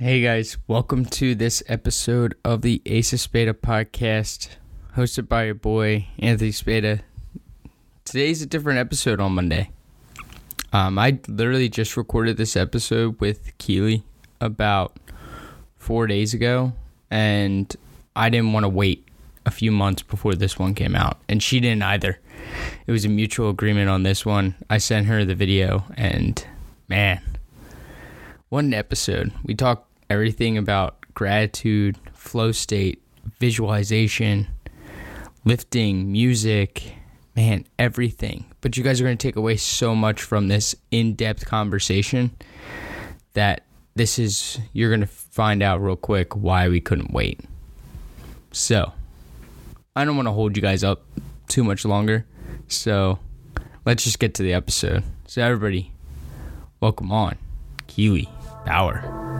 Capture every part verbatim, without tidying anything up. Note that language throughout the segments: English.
Hey guys, welcome to this episode of the Ace of Spada podcast, hosted by your boy, Anthony Spada. Today's a different episode on Monday. Um, I literally just recorded this episode with Keely about four days ago, and I didn't want to wait a few months before this one came out, and she didn't either. It was a mutual agreement on this one. I sent her the video, and man, what an episode. We talked everything about gratitude, flow state, visualization, lifting, music, man, everything. But you guys are going to take away so much from this in-depth conversation that this is, you're going to find out real quick why we couldn't wait. So, I don't want to hold you guys up too much longer, so let's just get to the episode. So everybody, welcome on, Keely Bauer.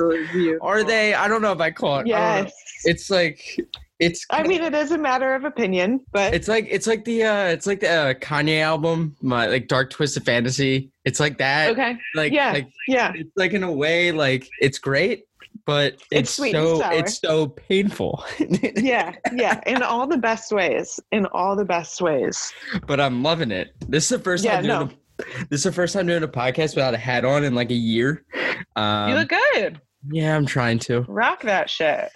Review. Are they? I don't know if I call it. Yes. It's like it's. I mean, it is a matter of opinion, but it's like it's like the uh, it's like the uh, Kanye album, my like Dark Twisted Fantasy. It's like that. Okay. Like yeah, like, yeah. It's like in a way, like it's great, but it's, it's sweet so and sour. It's so painful. yeah, yeah, in all the best ways. In all the best ways. But I'm loving it. This is the first yeah, time doing. No. A, this is the first time doing a podcast without a hat on in like a year. Um, you look good. Yeah, I'm trying to. Rock that shit.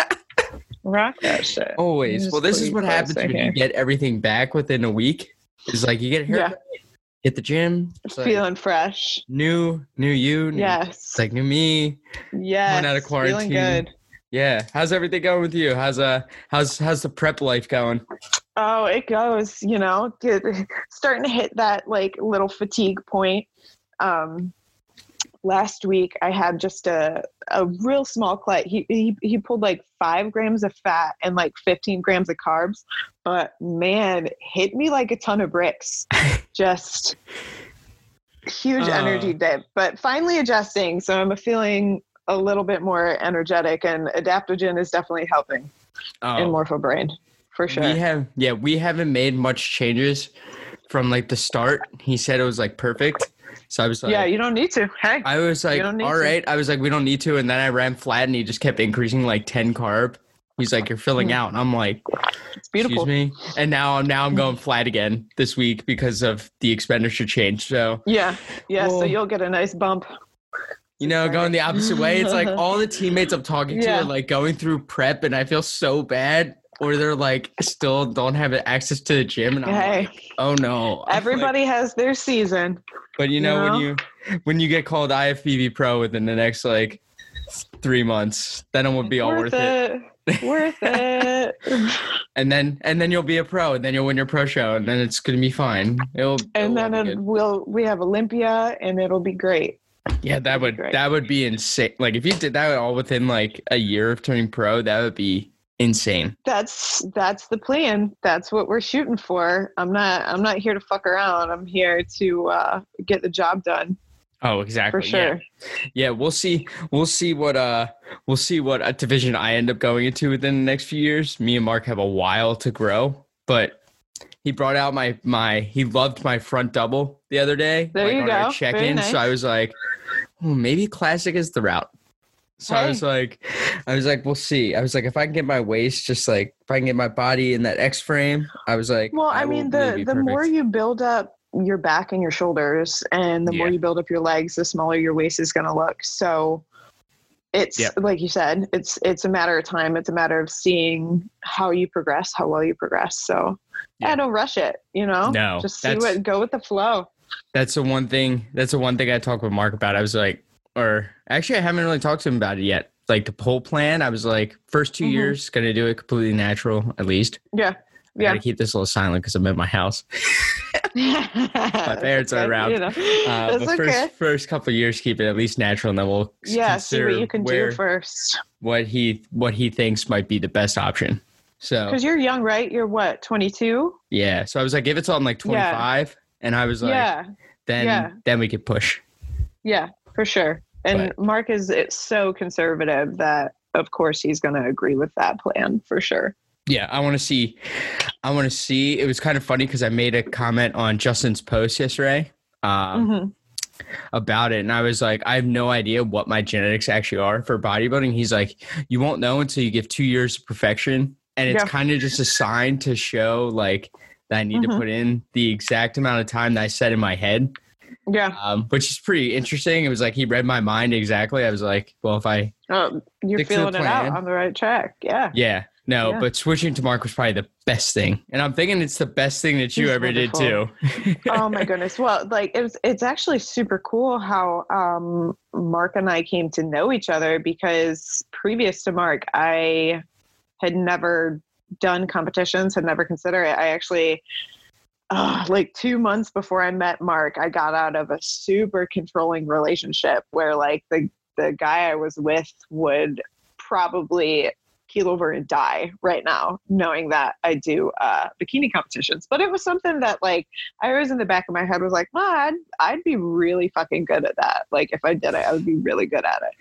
Rock that shit. Always. Well, this is what happens when you get everything back within a week. It's like you get a haircut, yeah. hit the gym. It's feeling like fresh. New, new you. New, yes. It's like new me. Yes. Coming out of quarantine. Feeling good. Yeah. How's everything going with you? How's uh, how's how's the prep life going? Oh, it goes, you know, starting to hit that like little fatigue point. Um, Last week, I had just a a real small client. He, he he pulled like five grams of fat and like fifteen grams of carbs, but man, hit me like a ton of bricks. Just huge uh, energy dip. But finally adjusting, so I'm feeling a little bit more energetic, and adaptogen is definitely helping oh, in Morpho Brain for sure. We have yeah, we haven't made much changes from like the start. He said it was like perfect. So I was like, yeah, you don't need to. Hey, I was like, all right. To. I was like, we don't need to. And then I ran flat and he just kept increasing like ten carb. He's like, you're filling mm. out. And I'm like, it's beautiful. Excuse me. And now I'm, now I'm going flat again this week because of the expenditure change. So yeah. Yeah. Well, so you'll get a nice bump. You know, going the opposite way. It's like all the teammates I'm talking to yeah. are like going through prep and I feel so bad. Or they're like still don't have access to the gym, and I'm hey, like, oh no. I'm everybody like, has their season. But you know, you know when you when you get called I F B B Pro within the next like three months, then it would be all worth, worth it. it. Worth it. And then and then you'll be a pro, and then you'll win your pro show, and then it's gonna be fine. It'll and it'll then it will we have Olympia, and it'll be great. Yeah, that it'll would that would be insane. Like if you did that all within like a year of turning pro, that would be insane. That's that's the plan. That's what we're shooting for. I'm not I'm not here to fuck around. I'm here to uh, get the job done. Oh, exactly. For sure. Yeah. yeah, we'll see. We'll see what uh we'll see what a division I end up going into within the next few years. Me and Mark have a while to grow, but he brought out my my he loved my front double the other day. There like you on go. Our check-in. Very nice. So I was like, oh, maybe classic is the route. So hey. I was like, I was like, we'll see. I was like, if I can get my waist, just like if I can get my body in that X frame, I was like, well, I, I mean, the, the perfect. More you build up your back and your shoulders and the yeah. more you build up your legs, the smaller your waist is going to look. So it's yeah. like you said, it's, it's a matter of time. It's a matter of seeing how you progress, how well you progress. So yeah, yeah don't rush it, you know, no, just see what, go with the flow. That's the one thing. That's the one thing I talked with Mark about. I was like, or actually I haven't really talked to him about it yet. Like the whole plan, I was like, first two mm-hmm. years, going to do it completely natural, at least. Yeah. Yeah. I got to keep this a little silent because I'm at my house. My parents okay, are around. You know. uh, but first, okay. first couple of years, keep it at least natural, and then we'll yeah, consider see what you can where, do first. What he, what he thinks might be the best option. So because you're young, right? You're what, twenty-two? Yeah. So I was like, if it's on like twenty-five, yeah. and I was like, yeah. then yeah. then we could push. Yeah. For sure. And but, Mark is it's so conservative that, of course, he's going to agree with that plan for sure. yeah, I want to see. I want to see. It was kind of funny because I made a comment on Justin's post yesterday um, mm-hmm. about it. And I was like, I have no idea what my genetics actually are for bodybuilding. He's like, you won't know until you give two years of perfection. And it's yeah. kind of just a sign to show like that I need mm-hmm. to put in the exact amount of time that I set in my head. Yeah. Um, which is pretty interesting. It was like, he read my mind exactly. I was like, well, if I, um, you're feeling plan, it out on the right track. Yeah. Yeah. No, yeah. but switching to Mark was probably the best thing. And I'm thinking it's the best thing that you He's ever wonderful. Did too. Oh my goodness. Well, like it was, it's actually super cool how, um, Mark and I came to know each other, because previous to Mark, I had never done competitions, had never considered it. I actually, Uh, like two months before I met Mark, I got out of a super controlling relationship where like the, the guy I was with would probably keel over and die right now, knowing that I do uh, bikini competitions. But it was something that like I always in the back of my head was like, well, I'd, I'd be really fucking good at that. Like if I did it, I would be really good at it.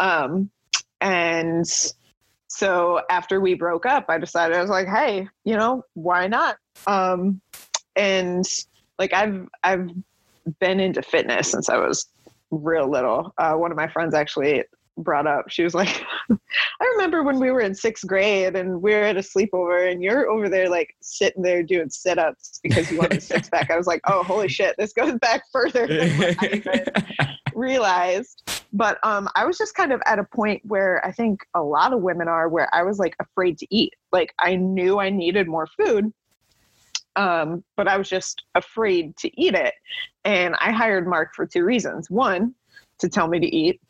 Um, and so after we broke up, I decided, I was like, hey, you know, why not? Um, And like, I've, I've been into fitness since I was real little. Uh, one of my friends actually brought up, she was like, I remember when we were in sixth grade and we were at a sleepover and you're over there, like sitting there doing sit-ups because you want a six pack. I was like, oh, holy shit. This goes back further than what I even realized. But, um, I was just kind of at a point where I think a lot of women are, where I was like afraid to eat. Like I knew I needed more food. Um, but I was just afraid to eat it. And I hired Mark for two reasons. One, to tell me to eat.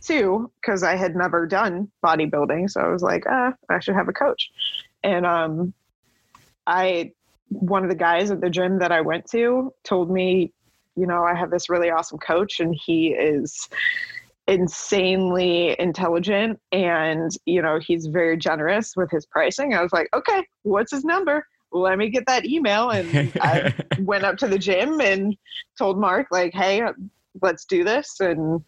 Two, because I had never done bodybuilding. So I was like, ah, I should have a coach. And um, I, one of the guys at the gym that I went to told me, you know, I have this really awesome coach and he is insanely intelligent and, you know, he's very generous with his pricing. I was like, okay, what's his number? Let me get that email. And I went up to the gym and told Mark like, hey, let's do this. And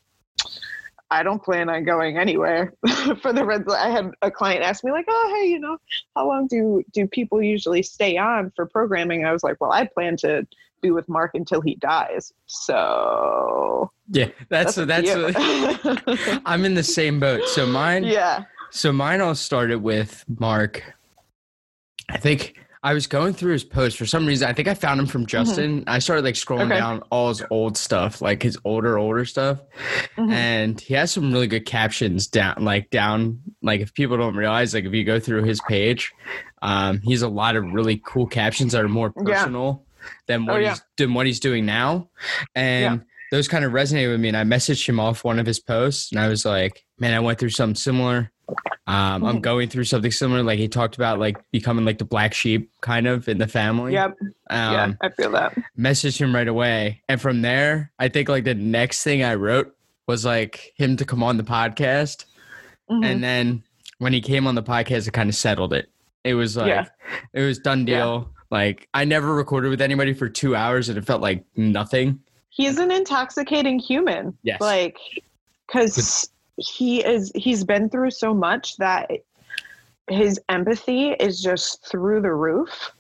I don't plan on going anywhere for the red. I had a client ask me like, oh, hey, you know, how long do, do people usually stay on for programming? I was like, well, I plan to be with Mark until he dies. So yeah, that's, that's, that's a, I'm in the same boat. So mine, yeah. So mine all started with Mark. I think, I was going through his post for some reason. I think I found him from Justin. Mm-hmm. I started like scrolling okay. down all his old stuff, like his older, older stuff. Mm-hmm. And he has some really good captions down, like down, like if people don't realize, like if you go through his page, um, he has a lot of really cool captions that are more personal yeah. than what oh, yeah. he's than what he's doing now. And yeah. those kind of resonated with me. And I messaged him off one of his posts and I was like, man, I went through something similar. Um, I'm going through something similar. Like he talked about like becoming like the black sheep kind of in the family. Yep. Um, yeah, I feel that. Messaged him right away. And from there, I think like the next thing I wrote was like him to come on the podcast. Mm-hmm. And then when he came on the podcast, it kind of settled it. It was like, yeah. it was done deal. Yeah. Like I never recorded with anybody for two hours and it felt like nothing. He's an intoxicating human. Yes. Like, cause He is, he's been through so much that his empathy is just through the roof.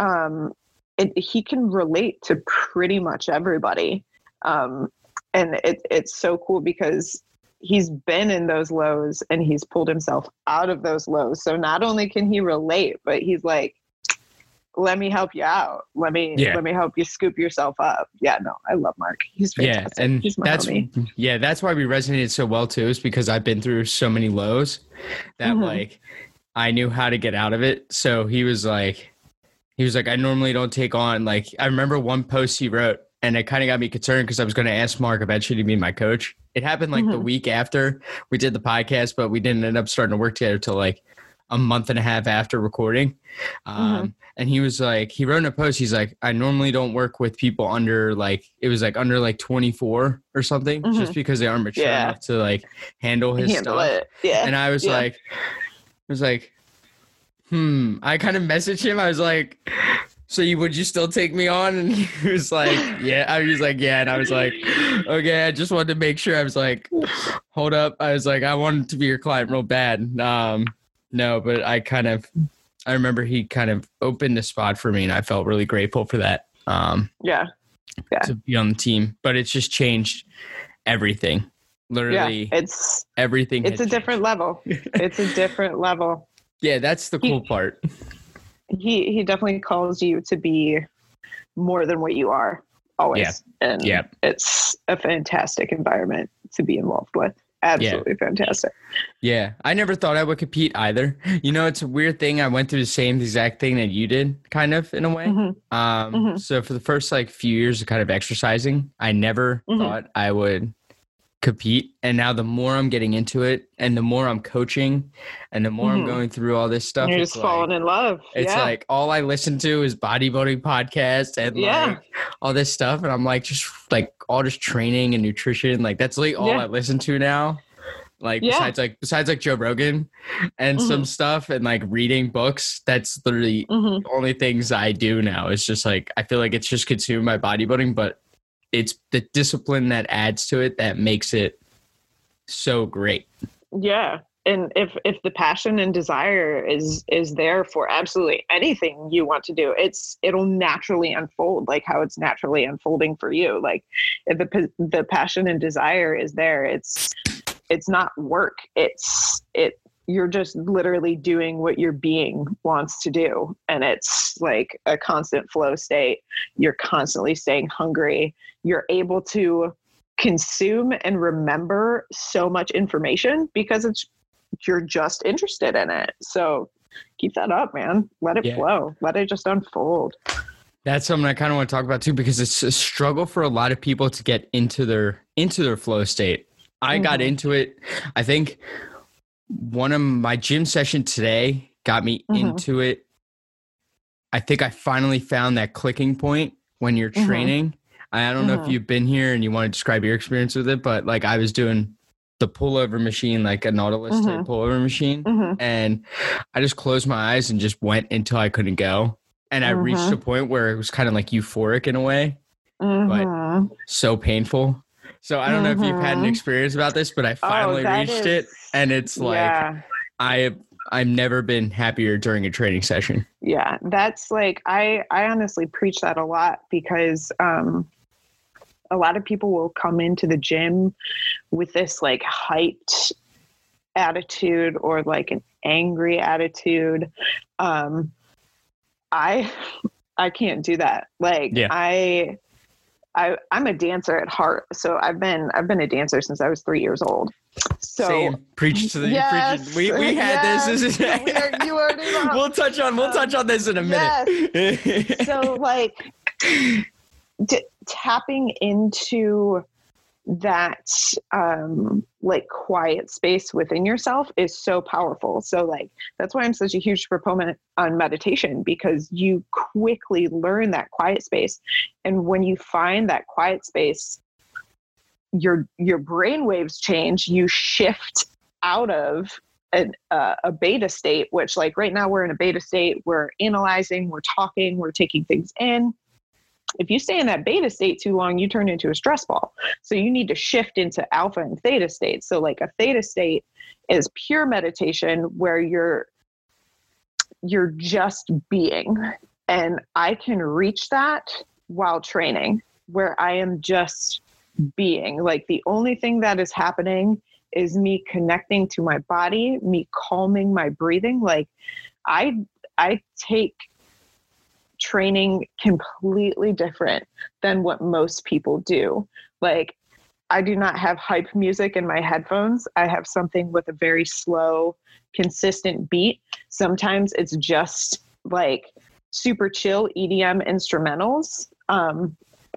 Um, it, he can relate to pretty much everybody. Um, and it, it's so cool because he's been in those lows and he's pulled himself out of those lows. So not only can he relate, but he's like, let me help you out. Let me, yeah. let me help you scoop yourself up. Yeah, no, I love Mark. He's fantastic. Yeah, and He's my that's, homie. Yeah, that's why we resonated so well too, is because I've been through so many lows that mm-hmm. like I knew how to get out of it. So he was like, he was like, I normally don't take on, like, I remember one post he wrote and it kind of got me concerned because I was going to ask Mark eventually to be my coach. It happened like mm-hmm. the week after we did the podcast, but we didn't end up starting to work together till like a month and a half after recording. Um, mm-hmm. And he was like, he wrote in a post, he's like, I normally don't work with people under like, it was like under like twenty-four or something, mm-hmm. just because they aren't mature yeah. enough to like handle his handle stuff. It. Yeah. And I was yeah. like, I was like, hmm, I kind of messaged him. I was like, so you, would you still take me on? And he was like, yeah, I was like, yeah. And I was like, okay, I just wanted to make sure. I was like, hold up. I was like, I wanted to be your client real bad. Um, no, but I kind of, I remember he kind of opened a spot for me, and I felt really grateful for that. Um, yeah. yeah. To be on the team, but it's just changed everything. Literally, yeah, it's everything. It's a changed. different level. It's a different level. Yeah, that's the cool he, part. He he definitely calls you to be more than what you are always. Yeah. And yeah. it's a fantastic environment to be involved with. Absolutely yeah. fantastic. Yeah. I never thought I would compete either. You know, it's a weird thing. I went through the same exact thing that you did, kind of, in a way. Mm-hmm. Um, mm-hmm. So for the first like few years of kind of exercising, I never mm-hmm. thought I would compete. And now the more I'm getting into it and the more I'm coaching and the more mm-hmm. I'm going through all this stuff, you're just like, falling in love. It's yeah. like all I listen to is bodybuilding podcasts and yeah. like all this stuff. And I'm like, just like all this training and nutrition. Like that's like all yeah. I listen to now. Like yeah. besides like, besides like Joe Rogan and mm-hmm. some stuff and like reading books, that's literally mm-hmm. the only things I do now. It's just like, I feel like it's just consumed my bodybuilding, but it's the discipline that adds to it that makes it so great. Yeah. And if, if the passion and desire is, is there for absolutely anything you want to do, it's, it'll naturally unfold like how it's naturally unfolding for you. Like if the, the passion and desire is there, it's, it's not work. It's, it, you're just literally doing what your being wants to do. And it's like a constant flow state. You're constantly staying hungry. You're able to consume and remember so much information because it's, you're just interested in it. So keep that up, man. Let it yeah. flow. Let it just unfold. That's something I kind of want to talk about too, because it's a struggle for a lot of people to get into their, into their flow state. I mm-hmm. got into it. I think one of my gym session today got me mm-hmm. into it. I think I finally found that clicking point when you're mm-hmm. training. I don't mm-hmm. know if you've been here and you want to describe your experience with it, but like I was doing the pullover machine, like a Nautilus mm-hmm. type pullover machine. Mm-hmm. And I just closed my eyes and just went until I couldn't go. And I mm-hmm. reached a point where it was kind of like euphoric in a way, mm-hmm. but so painful. So I don't know mm-hmm. if you've had an experience about this, but I finally oh, reached is, it. And it's like, yeah. I have, I've never been happier during a training session. Yeah. That's like, I, I honestly preach that a lot because, um, a lot of people will come into the gym with this like hyped attitude or like an angry attitude. Um, I, I can't do that. Like yeah. I, I, I'm a dancer at heart. So I've been, I've been a dancer since I was three years old. So Same. preach to the, yes, preach. we, we had yes. this, this is, we are, you already know. we'll touch on, we'll um, touch on this in a minute. Yes. So like d- tapping into that, um, like quiet space within yourself is so powerful. So like, that's why I'm such a huge proponent on meditation, because you quickly learn that quiet space. And when you find that quiet space, your, your brain waves change, you shift out of an, uh, a beta state, which like right now we're in a beta state, we're analyzing, we're talking, we're taking things in. If you stay in that beta state too long, you turn into a stress ball. So you need to shift into alpha and theta states. So like a theta state is pure meditation where you're, you're just being, and I can reach that while training where I am just being. Like the only thing that is happening is me connecting to my body, me calming my breathing. Like I, I take training completely different than what most people do. Like I do not have hype music in my headphones. I have something with a very slow, consistent beat. Sometimes it's just like super chill E D M instrumentals. Um,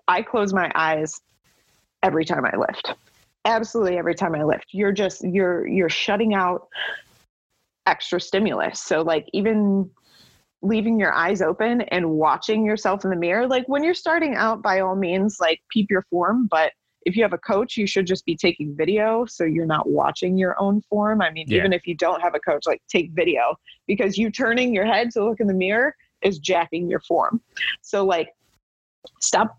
I close my eyes every time I lift. Absolutely every time I lift. You're just, you're, you're shutting out extra stimulus. So like even leaving your eyes open and watching yourself in the mirror. Like when you're starting out, by all means, like peep your form. But if you have a coach, you should just be taking video. So you're not watching your own form. I mean, yeah. even if you don't have a coach, like take video, because you turning your head to look in the mirror is jacking your form. So like stop.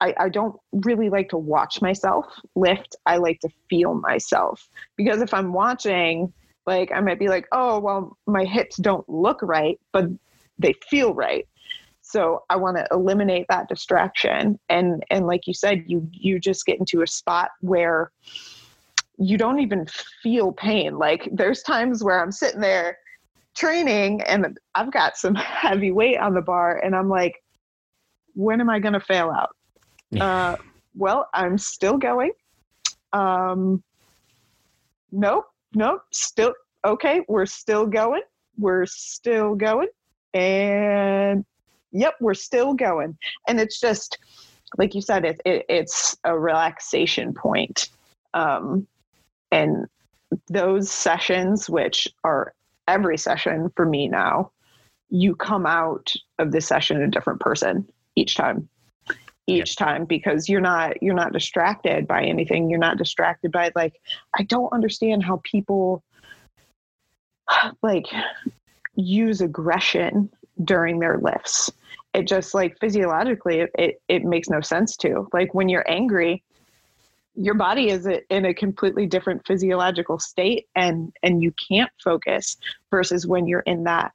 I, I don't really like to watch myself lift. I like to feel myself, because if I'm watching, Like I might be like, oh, well, my hips don't look right, but they feel right. So I want to eliminate that distraction. And, and like you said, you, you just get into a spot where you don't even feel pain. Like there's times where I'm sitting there training and I've got some heavy weight on the bar and I'm like, when am I going to fail out? Uh, well, I'm still going. Um, nope, nope, still. Okay. We're still going. We're still going. And yep, we're still going. And it's just, like you said, it, it, it's a relaxation point. Um, and those sessions, which are every session for me now, you come out of the session a different person each time, each yeah. time, because you're not, you're not distracted by anything. You're not distracted by like, I don't understand how people like use aggression during their lifts. It just like physiologically it, it, it makes no sense to, like, when you're angry, your body is in a completely different physiological state and, and you can't focus versus when you're in that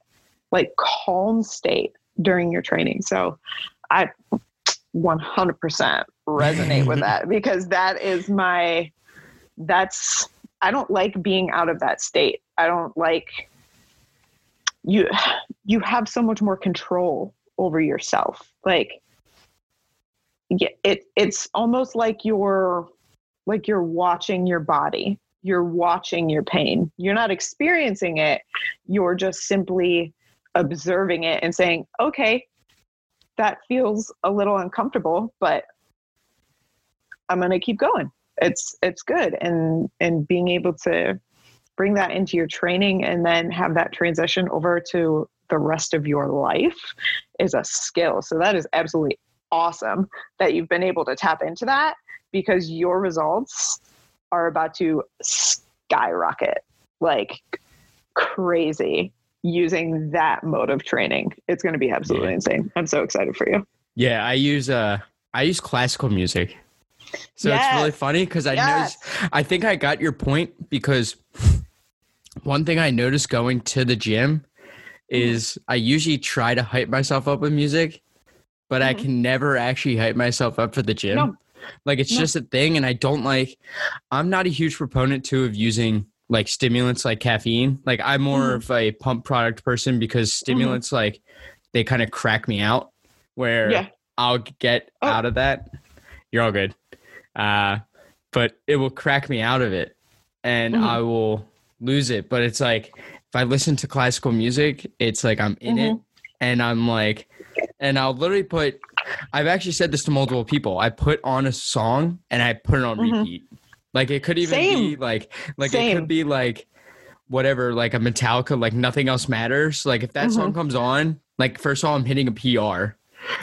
like calm state during your training. So I one hundred percent resonate with that, because that is my, that's, I don't like being out of that state. I don't like, you, you have so much more control over yourself. Like yeah, it, it's almost like you're, like you're watching your body, you're watching your pain. You're not experiencing it. You're just simply observing it and saying, okay, that feels a little uncomfortable, but I'm going to keep going. It's, it's good. And, and being able to bring that into your training and then have that transition over to the rest of your life is a skill. So that is absolutely awesome that you've been able to tap into that, because your results are about to skyrocket like crazy using that mode of training. It's going to be absolutely yeah. insane. I'm so excited for you. Yeah. I use, uh, I use classical music. So yes. it's really funny because I yes. noticed, I think I got your point, because one thing I noticed going to the gym is mm-hmm. I usually try to hype myself up with music, but mm-hmm. I can never actually hype myself up for the gym. No. Like it's no. just a thing. And I don't like, I'm not a huge proponent too of using like stimulants, like caffeine. Like I'm more mm. of a pump product person, because stimulants, mm. like they kind of crack me out where yeah. I'll get oh. out of that. You're all good. Uh, but it will crack me out of it and mm. I will lose it. But it's like, if I listen to classical music, it's like, I'm in mm-hmm. it and I'm like, and I'll literally put, I've actually said this to multiple people. I put on a song and I put it on mm-hmm. repeat. Like it could even Same. be like, like Same. it could be like whatever, like a Metallica, like Nothing Else Matters. Like if that mm-hmm. song comes on, like first of all, I'm hitting a P R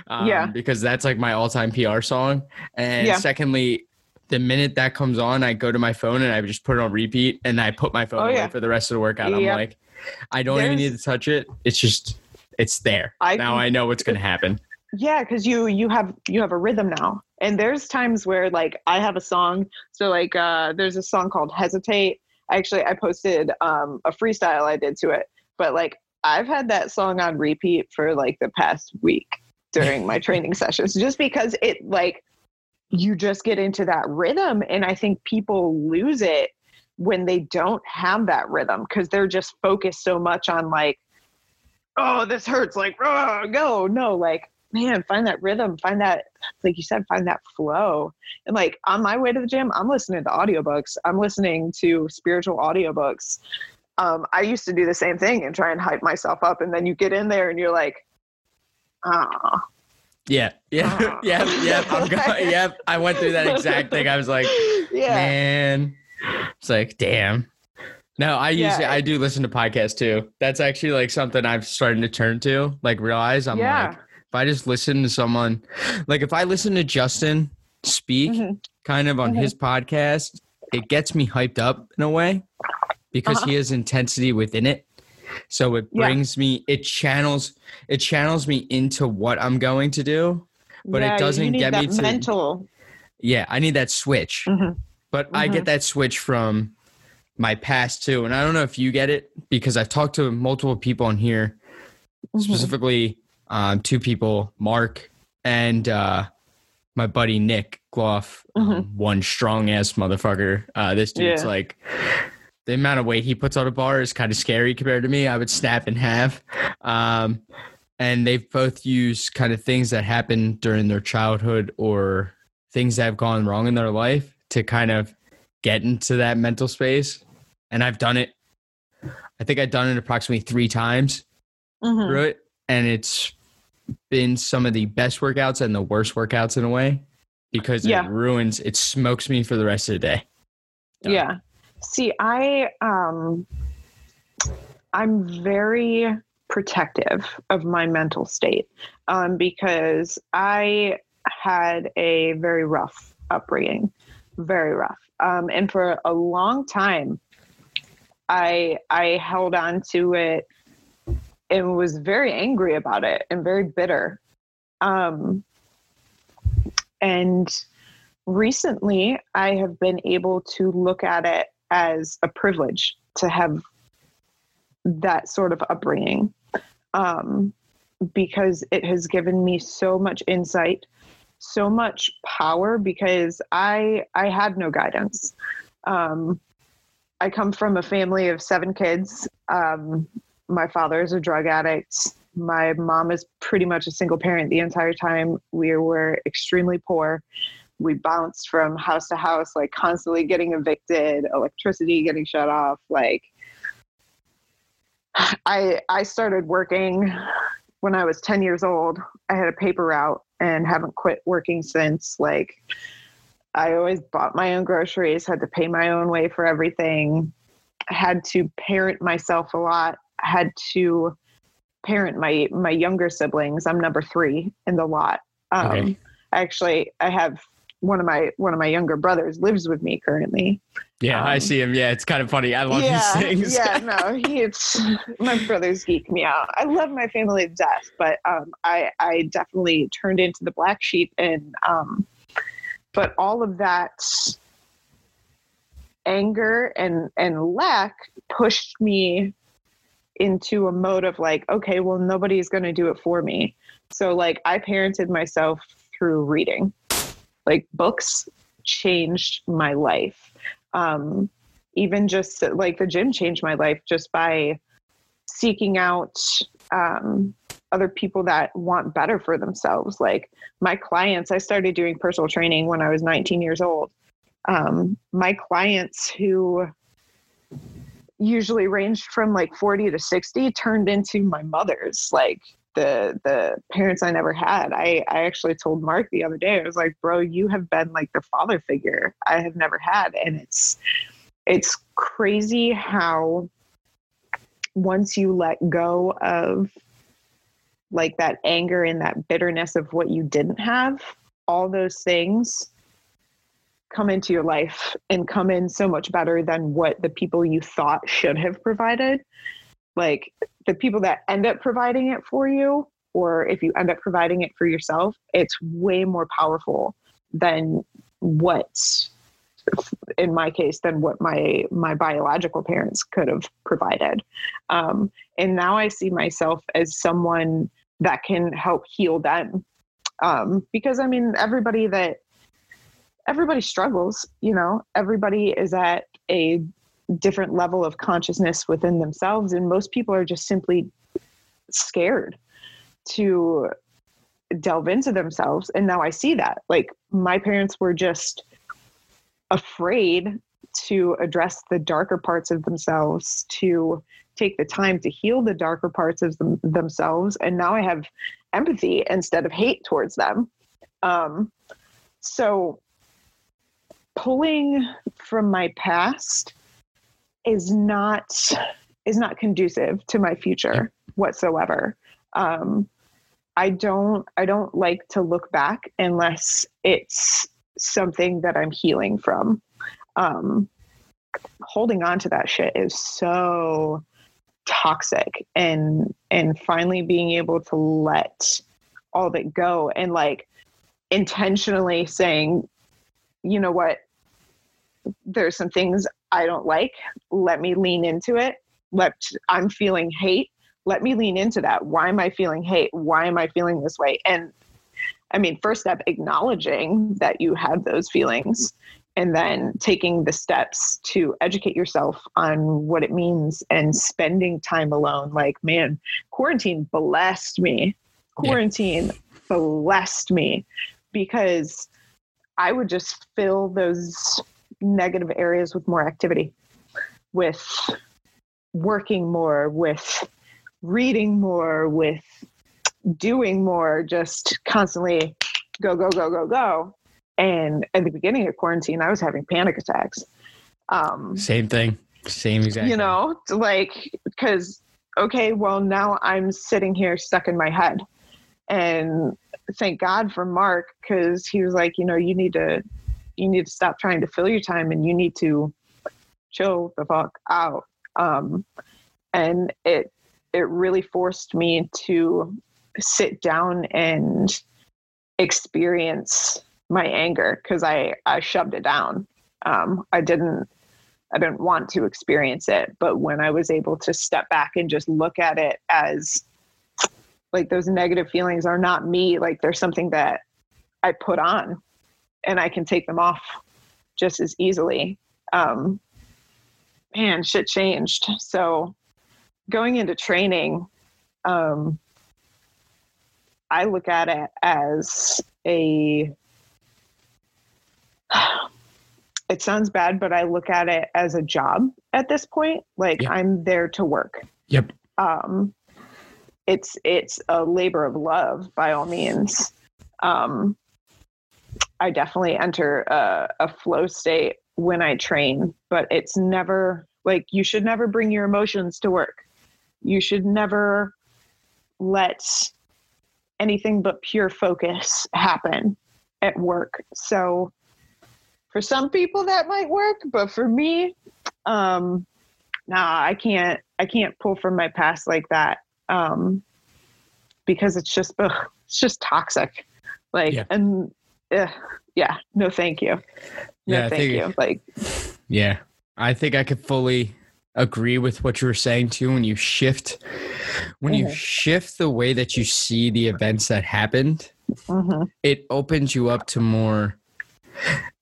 um, yeah. because that's like my all time P R song. And yeah. secondly, the minute that comes on, I go to my phone and I just put it on repeat and I put my phone oh, away yeah. for the rest of the workout. Yeah. I'm like, I don't There's, even need to touch it. It's just, it's there. I, now I know what's going to happen. Yeah, because you you have you have a rhythm now. And there's times where like I have a song. So like uh, there's a song called Hesitate. Actually, I posted um, a freestyle I did to it. But like I've had that song on repeat for like the past week during my training sessions, just because it like you just get into that rhythm. And I think people lose it when they don't have that rhythm, because they're just focused so much on like, oh, this hurts. Like, oh, go. No, like. Man, find that rhythm, find that, like you said, find that flow. And like on my way to the gym, I'm listening to audiobooks. I'm listening to spiritual audiobooks. Um, I used to do the same thing and try and hype myself up. And then you get in there and you're like, ah. Yeah. Yeah. Oh. yeah. Yeah. I'm going, yeah. I went through that exact thing. I was like, yeah. man, it's like, damn. No, I usually, yeah. I do listen to podcasts too. That's actually like something I've started to turn to, like realize I'm yeah. like, if I just listen to someone, like if I listen to Justin speak mm-hmm. kind of on mm-hmm. his podcast, it gets me hyped up in a way, because uh-huh. he has intensity within it. So it brings yeah. me, it channels, it channels me into what I'm going to do, but yeah, it doesn't you need get that me to mental. Yeah, I need that switch, mm-hmm. but mm-hmm. I get that switch from my past too. And I don't know if you get it because I've talked to multiple people on here, mm-hmm. specifically um, two people, Mark and uh, my buddy, Nick Gloff, mm-hmm. um, one strong ass motherfucker. Uh, this dude's yeah. like, the amount of weight he puts on a bar is kind of scary compared to me. I would snap in half. Um, and they've both used kind of things that happened during their childhood or things that have gone wrong in their life to kind of get into that mental space. And I've done it. I think I've done it approximately three times mm-hmm. through it. And it's been some of the best workouts and the worst workouts in a way because yeah. it ruins, it smokes me for the rest of the day. Done. Yeah. See, I, um, I'm very protective of my mental state, um, because I had a very rough upbringing, very rough. Um, and for a long time, I, I held on to it and was very angry about it and very bitter. Um, and recently I have been able to look at it as a privilege to have that sort of upbringing, um, because it has given me so much insight, so much power, because I, I had no guidance. Um, I come from a family of seven kids. Um, my father is a drug addict. My mom is pretty much a single parent the entire time. We were extremely poor. We bounced from house to house, like constantly getting evicted, electricity getting shut off. Like I, I started working when I was ten years old. I had a paper route and haven't quit working since. Like I always bought my own groceries, had to pay my own way for everything. I had to parent myself a lot. I had to parent my, my younger siblings. I'm number three in the lot. Um, okay. Actually, I have one of my one of my younger brothers lives with me currently. Yeah, um, I see him. Yeah, it's kind of funny. I love yeah, these things. yeah, no, he, it's my brothers geek me out. I love my family to death, but um, I I definitely turned into the black sheep, and um, but all of that anger and and lack pushed me into a mode of like, okay, well, nobody's going to do it for me. So like, I parented myself through reading. Like books changed my life. Um, even just like the gym changed my life just by seeking out um, other people that want better for themselves. Like my clients, I started doing personal training when I was nineteen years old. Um, my clients who usually ranged from like forty to sixty turned into my mothers. Like, the the parents I never had. I, I actually told Mark the other day, I was like, bro, you have been like the father figure I have never had. And it's, it's crazy how once you let go of like that anger and that bitterness of what you didn't have, all those things come into your life and come in so much better than what the people you thought should have provided. Like the people that end up providing it for you, or if you end up providing it for yourself, it's way more powerful than what, in my case, than what my, my biological parents could have provided. Um, and now I see myself as someone that can help heal them. Um, because I mean, everybody that everybody struggles, you know, everybody is at a different level of consciousness within themselves. And most people are just simply scared to delve into themselves. And now I see that. Like my parents were just afraid to address the darker parts of themselves, to take the time to heal the darker parts of them, themselves. And now I have empathy instead of hate towards them. Um, so pulling from my past is not, is not conducive to my future whatsoever. Um, I don't, I don't like to look back unless it's something that I'm healing from. Um, holding on to that shit is so toxic, and, and finally being able to let all of it go and like intentionally saying, you know what, there's some things I don't like. Let me lean into it. Let I'm feeling hate. Let me lean into that. Why am I feeling hate? Why am I feeling this way? And I mean, first step, acknowledging that you have those feelings, and then taking the steps to educate yourself on what it means and spending time alone. Like, man, quarantine blessed me. Quarantine yeah. blessed me, because I would just fill those negative areas with more activity, with working more, with reading more, with doing more, just constantly go, go, go, go, go. And at the beginning of quarantine, I was having panic attacks. Um, Same thing. Same exact. You know, like, because, okay, well, now I'm sitting here stuck in my head. And thank God for Mark, because he was like, you know, you need to, you need to stop trying to fill your time, and you need to chill the fuck out. Um, and it, it really forced me to sit down and experience my anger, because I, I shoved it down. Um, I didn't, I didn't want to experience it. But when I was able to step back and just look at it as like, those negative feelings are not me, like there's something that I put on, and I can take them off just as easily. Um, man, shit changed. So going into training, um, I look at it as a, it sounds bad, but I look at it as a job at this point. Like, yep. I'm there to work. Yep. Um, it's, it's a labor of love by all means. Um, I definitely enter a, a flow state when I train, but it's never like, you should never bring your emotions to work. You should never let anything but pure focus happen at work. So for some people that might work, but for me, um, nah, I can't, I can't pull from my past like that. Um, because it's just, ugh, it's just toxic. Like, yeah. and ugh, yeah, no, thank you. No, yeah, thank you. I, like, yeah, I think I could fully agree with what you were saying too. When you shift, when mm-hmm. you shift the way that you see the events that happened, mm-hmm. it opens you up to more.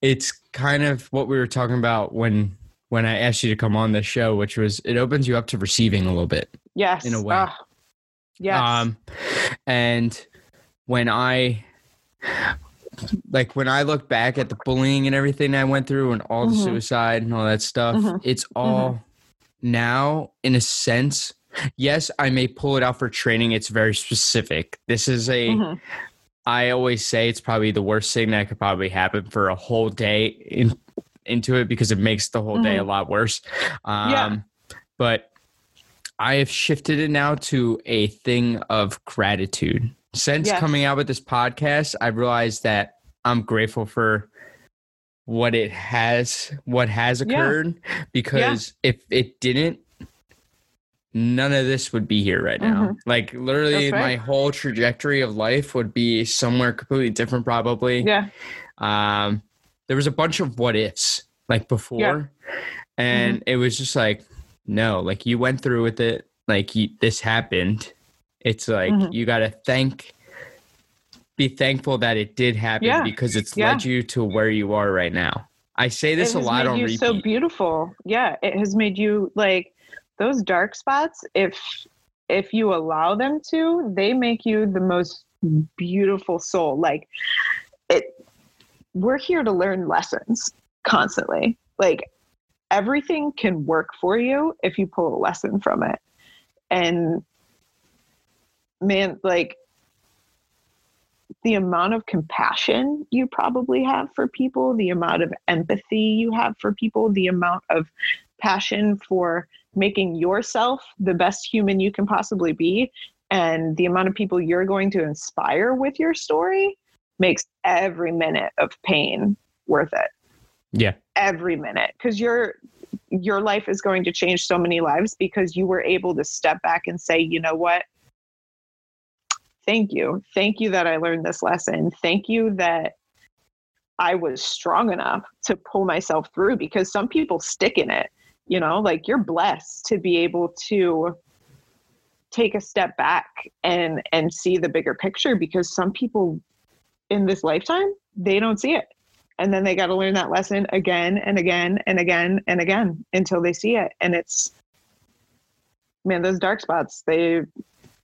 It's kind of what we were talking about when, when I asked you to come on the show, which was, it opens you up to receiving a little bit. Yes. In a way. Uh, yes. Um, and when I, like when I look back at the bullying and everything I went through, and all mm-hmm. the suicide and all that stuff, mm-hmm. it's all mm-hmm. now, in a sense, yes, I may pull it out for training. It's very specific. This is a, mm-hmm. I always say it's probably the worst thing that could probably happen for a whole day in, into it, because it makes the whole mm-hmm. day a lot worse. Um, yeah. But I have shifted it now to a thing of gratitude. Since yes. coming out with this podcast, I've realized that I'm grateful for what it has, what has occurred, yeah. because yeah. if it didn't, none of this would be here right now. Mm-hmm. Like literally right. my whole trajectory of life would be somewhere completely different probably. Yeah. Um, there was a bunch of what ifs like before yeah. and mm-hmm. it was just like, no, like you went through with it. Like you, this happened. It's like, mm-hmm. you got to thank, be thankful that it did happen yeah. because it's yeah. led you to where you are right now. I say this a lot on repeat. It has made you so beautiful. Yeah. It has made you like those dark spots. If, if you allow them to, they make you the most beautiful soul. Like it, we're here to learn lessons constantly. Like, everything can work for you if you pull a lesson from it. And man, like the amount of compassion you probably have for people, the amount of empathy you have for people, the amount of passion for making yourself the best human you can possibly be, and the amount of people you're going to inspire with your story makes every minute of pain worth it. Yeah. Every minute. Because your your life is going to change so many lives because you were able to step back and say, you know what? Thank you. Thank you that I learned this lesson. Thank you that I was strong enough to pull myself through, because some people stick in it, you know, like you're blessed to be able to take a step back and, and see the bigger picture, because some people in this lifetime, they don't see it. And then they got to learn that lesson again and again and again and again until they see it. And it's, man, those dark spots, they,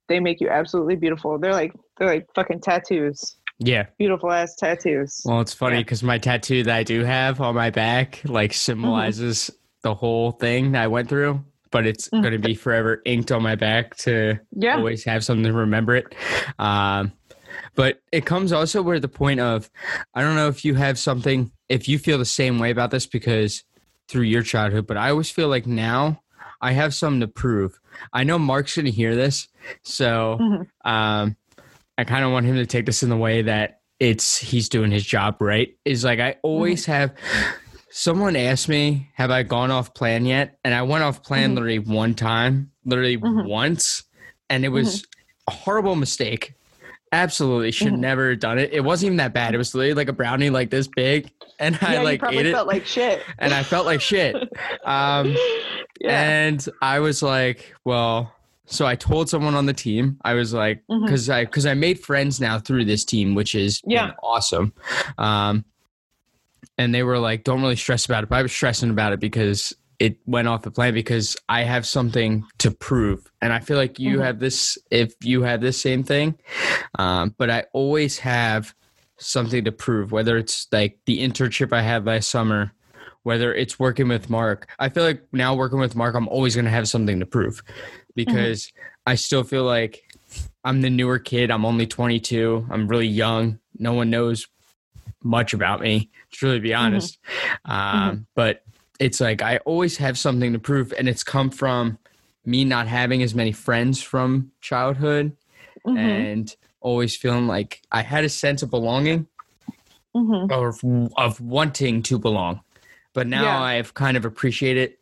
they make you absolutely beautiful. They're like, they're like fucking tattoos. Yeah. Beautiful ass tattoos. Well, it's funny because yeah. my tattoo that I do have on my back, like, symbolizes mm-hmm. the whole thing that I went through, but it's mm-hmm. going to be forever inked on my back to yeah. always have something to remember it. Um, But it comes also where the point of, I don't know if you have something, if you feel the same way about this because through your childhood, but I always feel like now I have something to prove. I know Mark's going to hear this. So mm-hmm. um, I kind of want him to take this in the way that it's, he's doing his job right. Is like, I always mm-hmm. have, someone asked me, have I gone off plan yet? And I went off plan mm-hmm. literally one time, literally mm-hmm. once. And it was mm-hmm. a horrible mistake. Absolutely should mm-hmm. never have done it. It wasn't even that bad. It was literally like a brownie like this big, and yeah, I like you ate it. Felt like shit. And I felt like shit. Um, yeah. And I was like, well, so I told someone on the team. I was like, because mm-hmm. I because I made friends now through this team, which is yeah. awesome. Um, and they were like, don't really stress about it. But I was stressing about it because it went off the plan, because I have something to prove. And I feel like you mm-hmm. have this, if you have this same thing, um, but I always have something to prove, whether it's like the internship I had last summer, whether it's working with Mark. I feel like now working with Mark, I'm always going to have something to prove, because mm-hmm. I still feel like I'm the newer kid. I'm only twenty-two. I'm really young. No one knows much about me, to really be honest. Mm-hmm. Um, mm-hmm. But it's like I always have something to prove, and it's come from me not having as many friends from childhood mm-hmm. and always feeling like I had a sense of belonging mm-hmm. or of wanting to belong. But now yeah. I've kind of appreciated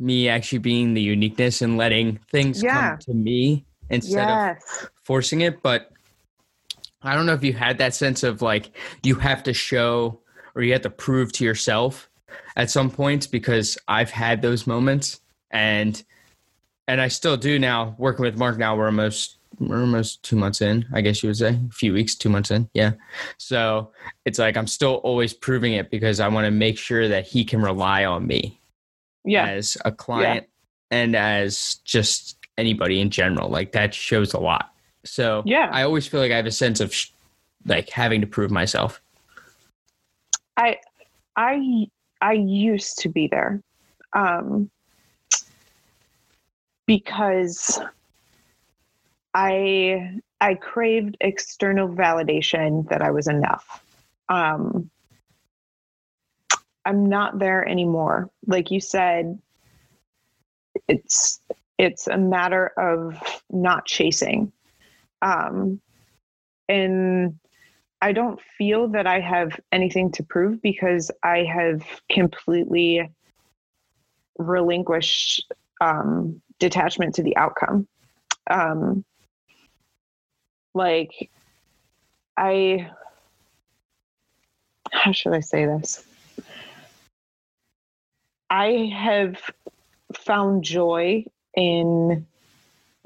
me actually being the uniqueness and letting things yeah. come to me instead yes. of forcing it. But I don't know if you had that sense of like you have to show or you have to prove to yourself at some points, because I've had those moments, and and I still do now. Working with Mark now, we're almost we're almost two months in, I guess you would say, a few weeks, two months in, yeah. So it's like I'm still always proving it, because I want to make sure that he can rely on me, yeah, as a client yeah. and as just anybody in general. Like that shows a lot. So yeah, I always feel like I have a sense of sh- like having to prove myself. I I. I used to be there, um, because I, I craved external validation that I was enough. Um, I'm not there anymore. Like you said, it's, it's a matter of not chasing. Um, and I don't feel that I have anything to prove, because I have completely relinquished um, detachment to the outcome. Um, like I, how should I say this? I have found joy in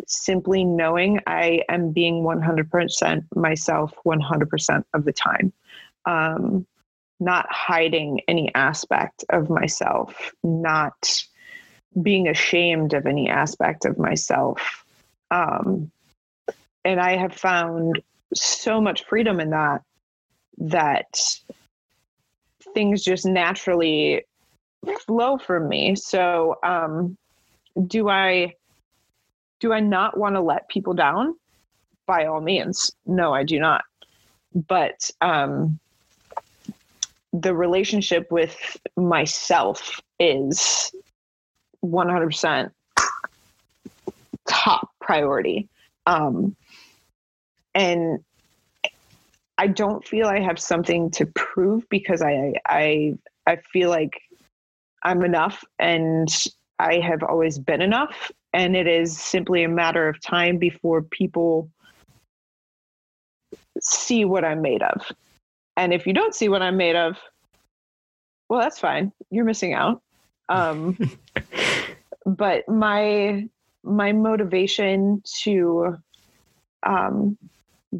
simply knowing I am being one hundred percent myself one hundred percent of the time, um, not hiding any aspect of myself, not being ashamed of any aspect of myself. Um, and I have found so much freedom in that, that things just naturally flow from me. So um, do I... Do I not want to let people down? By all means. No, I do not. But um, the relationship with myself is one hundred percent top priority. Um, and I don't feel I have something to prove, because I, I, I feel like I'm enough, and I have always been enough. And it is simply a matter of time before people see what I'm made of. And if you don't see what I'm made of, well, that's fine. You're missing out. Um, but my, my motivation to um,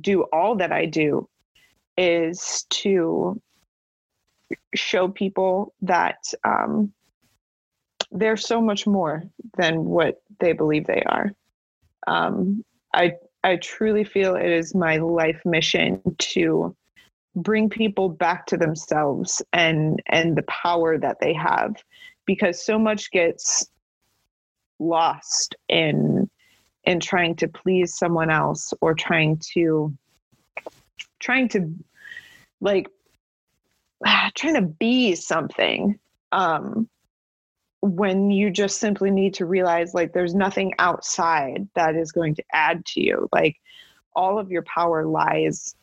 do all that I do is to show people that um, they're so much more than what they believe they are. Um, I, I truly feel it is my life mission to bring people back to themselves and, and the power that they have, because so much gets lost in, in trying to please someone else or trying to, trying to like, trying to be something. Um, when you just simply need to realize, like, there's nothing outside that is going to add to you. Like, all of your power lies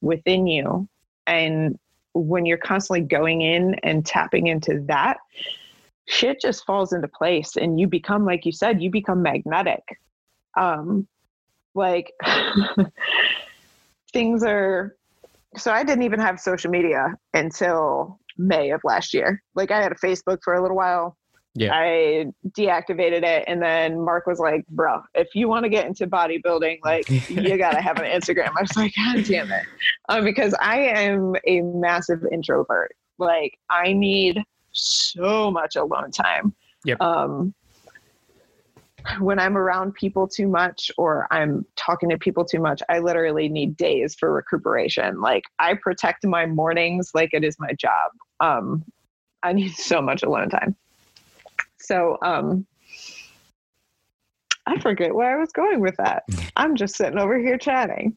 within you. And when you're constantly going in and tapping into that, shit just falls into place, and you become, like you said, you become magnetic. Um, like things are, so I didn't even have social media until May of last year. Like, I had a Facebook for a little while. Yeah. I deactivated it. And then Mark was like, bro, if you want to get into bodybuilding, like, you got to have an Instagram. I was like, God damn it. Um, because I am a massive introvert. Like, I need so much alone time. Yep. Um, when I'm around people too much or I'm talking to people too much, I literally need days for recuperation. Like, I protect my mornings like it is my job. Um, I need so much alone time. So um, I forget where I was going with that. I'm just sitting over here chatting.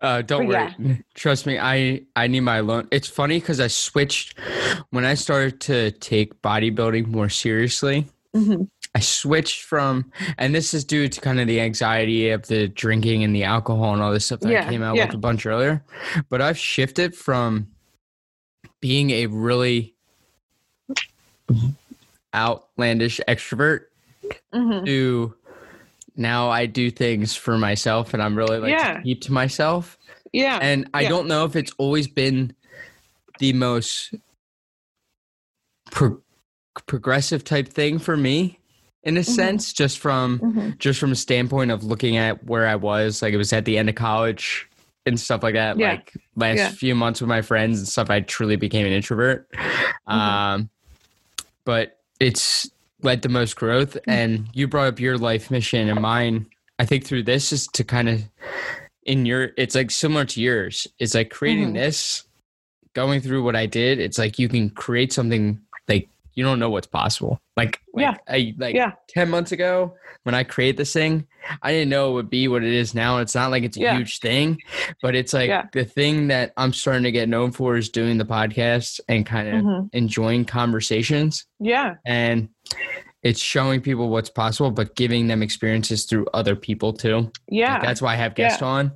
Uh, don't but worry. Yeah. Trust me. I, I need my alone. It's funny because I switched when I started to take bodybuilding more seriously. Mm-hmm. I switched from, and this is due to kind of the anxiety of the drinking and the alcohol and all this stuff that yeah, I came out yeah. with a bunch earlier. But I've shifted from being a really outlandish extrovert mm-hmm. to now I do things for myself, and I'm really like yeah. to keep to myself. Yeah. And I yeah. don't know if it's always been the most pro- progressive type thing for me. In a mm-hmm. sense, just from mm-hmm. just from a standpoint of looking at where I was, like, it was at the end of college and stuff like that. Yeah. Like, last yeah. few months with my friends and stuff, I truly became an introvert. Mm-hmm. Um, but it's led to most growth. Mm-hmm. And you brought up your life mission, and mine, I think, through this is to kind of in your. It's like similar to yours. It's like creating mm-hmm. this, going through what I did. It's like you can create something like. You don't know what's possible. Like, like yeah. I, like yeah. ten months ago when I created this thing, I didn't know it would be what it is now. It's not like it's a yeah. huge thing, but it's like yeah. the thing that I'm starting to get known for is doing the podcast and kind of mm-hmm. enjoying conversations. Yeah. And it's showing people what's possible, but giving them experiences through other people too. Yeah. Like, that's why I have guests yeah. on.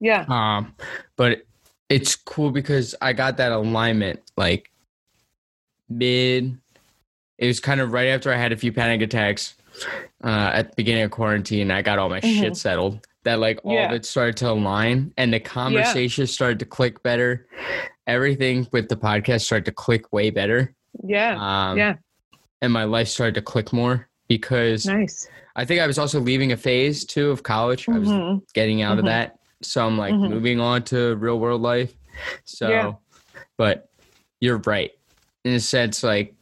Yeah. Um, but it's cool because I got that alignment, like, mid it was kind of right after I had a few panic attacks uh at the beginning of quarantine. I got all my mm-hmm. shit settled, that like all yeah. of it started to align, and the conversation yeah. started to click better. Everything with the podcast started to click way better. Yeah. Um, yeah. And my life started to click more because nice. I think I was also leaving a phase too of college. Mm-hmm. I was getting out mm-hmm. of that. So I'm like mm-hmm. moving on to real world life. So, yeah. but you're right. In a sense, like,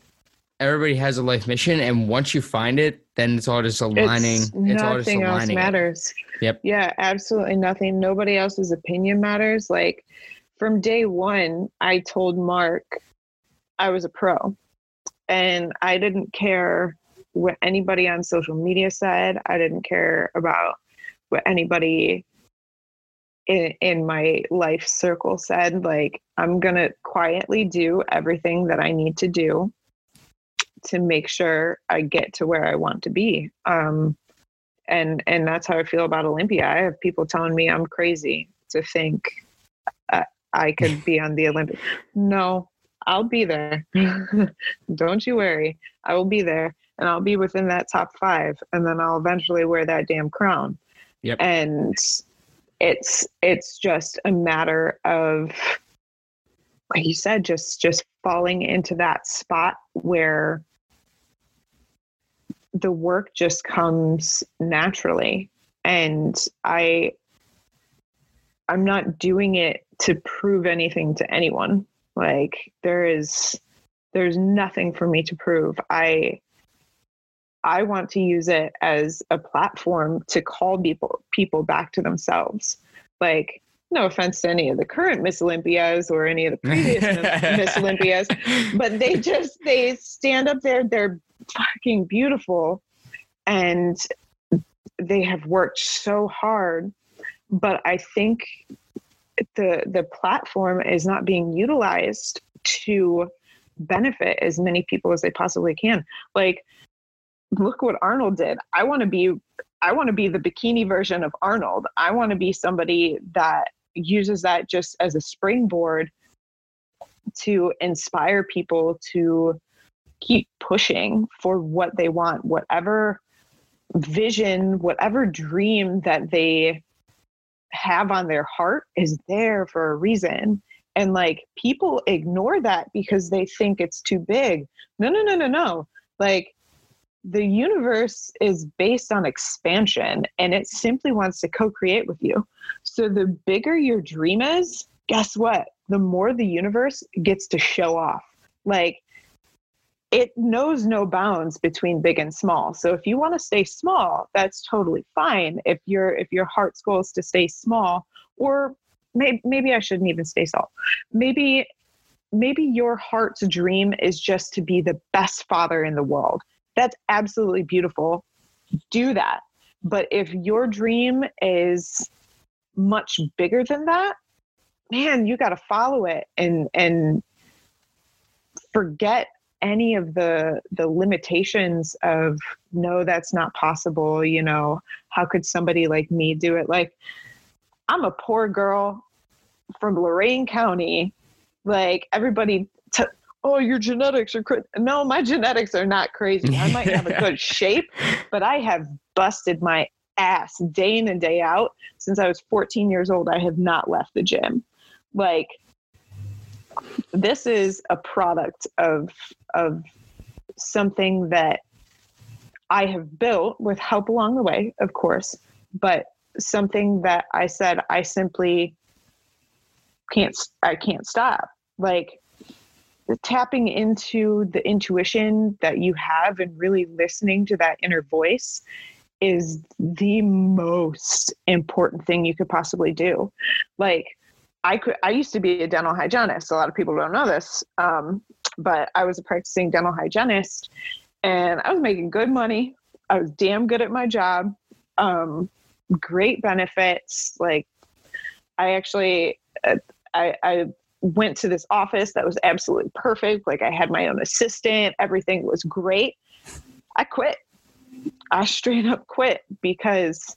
everybody has a life mission, and once you find it, then it's all just aligning. It's, it's all just aligning. Nothing else matters. It. Yep. Yeah, absolutely nothing. Nobody else's opinion matters. Like, from day one, I told Mark I was a pro, and I didn't care what anybody on social media said. I didn't care about what anybody In, in my life circle said. Like, I'm going to quietly do everything that I need to do to make sure I get to where I want to be. Um, and, and that's how I feel about Olympia. I have people telling me I'm crazy to think I, I could be on the Olympia. No, I'll be there. Don't you worry. I will be there, and I'll be within that top five, and then I'll eventually wear that damn crown. Yep. And it's, it's just a matter of like you said, just just falling into that spot where the work just comes naturally. And I, I'm not doing it to prove anything to anyone. Like there is, there's nothing for me to prove. I, I want to use it as a platform to call people, people back to themselves. Like, no offense to any of the current Miss Olympias or any of the previous Miss Olympias, but they just, they stand up there. They're fucking beautiful. And they have worked so hard, but I think the the platform is not being utilized to benefit as many people as they possibly can. Like, look what Arnold did. I want to be, I want to be the bikini version of Arnold. I want to be somebody that uses that just as a springboard to inspire people to keep pushing for what they want, whatever vision, whatever dream that they have on their heart is there for a reason. And like people ignore that because they think it's too big. No, no, no, no, no. Like the universe is based on expansion and it simply wants to co-create with you. So the bigger your dream is, guess what? The more the universe gets to show off. Like it knows no bounds between big and small. So if you want to stay small, that's totally fine. If your if your heart's goal is to stay small, or maybe maybe I shouldn't even stay small. Maybe maybe your heart's dream is just to be the best father in the world. That's absolutely beautiful. Do that. But if your dream is much bigger than that, man, you got to follow it and and forget any of the the limitations of, no, that's not possible. You know, how could somebody like me do it? Like, I'm a poor girl from Lorain County. Like everybody, t- oh, your genetics are crazy. No, my genetics are not crazy. I might have a good shape, but I have busted my ass day in and day out. Since I was fourteen years old, I have not left the gym. Like, this is a product of of something that I have built with help along the way, of course, but something that I said I simply can't I can't stop. Like tapping into the intuition that you have and really listening to that inner voice is the most important thing you could possibly do. Like I could, I used to be a dental hygienist. A lot of people don't know this, um, but I was a practicing dental hygienist and I was making good money. I was damn good at my job. Um, great benefits. Like I actually, uh, I, I went to this office that was absolutely perfect. Like I had my own assistant, everything was great. I quit. I straight up quit because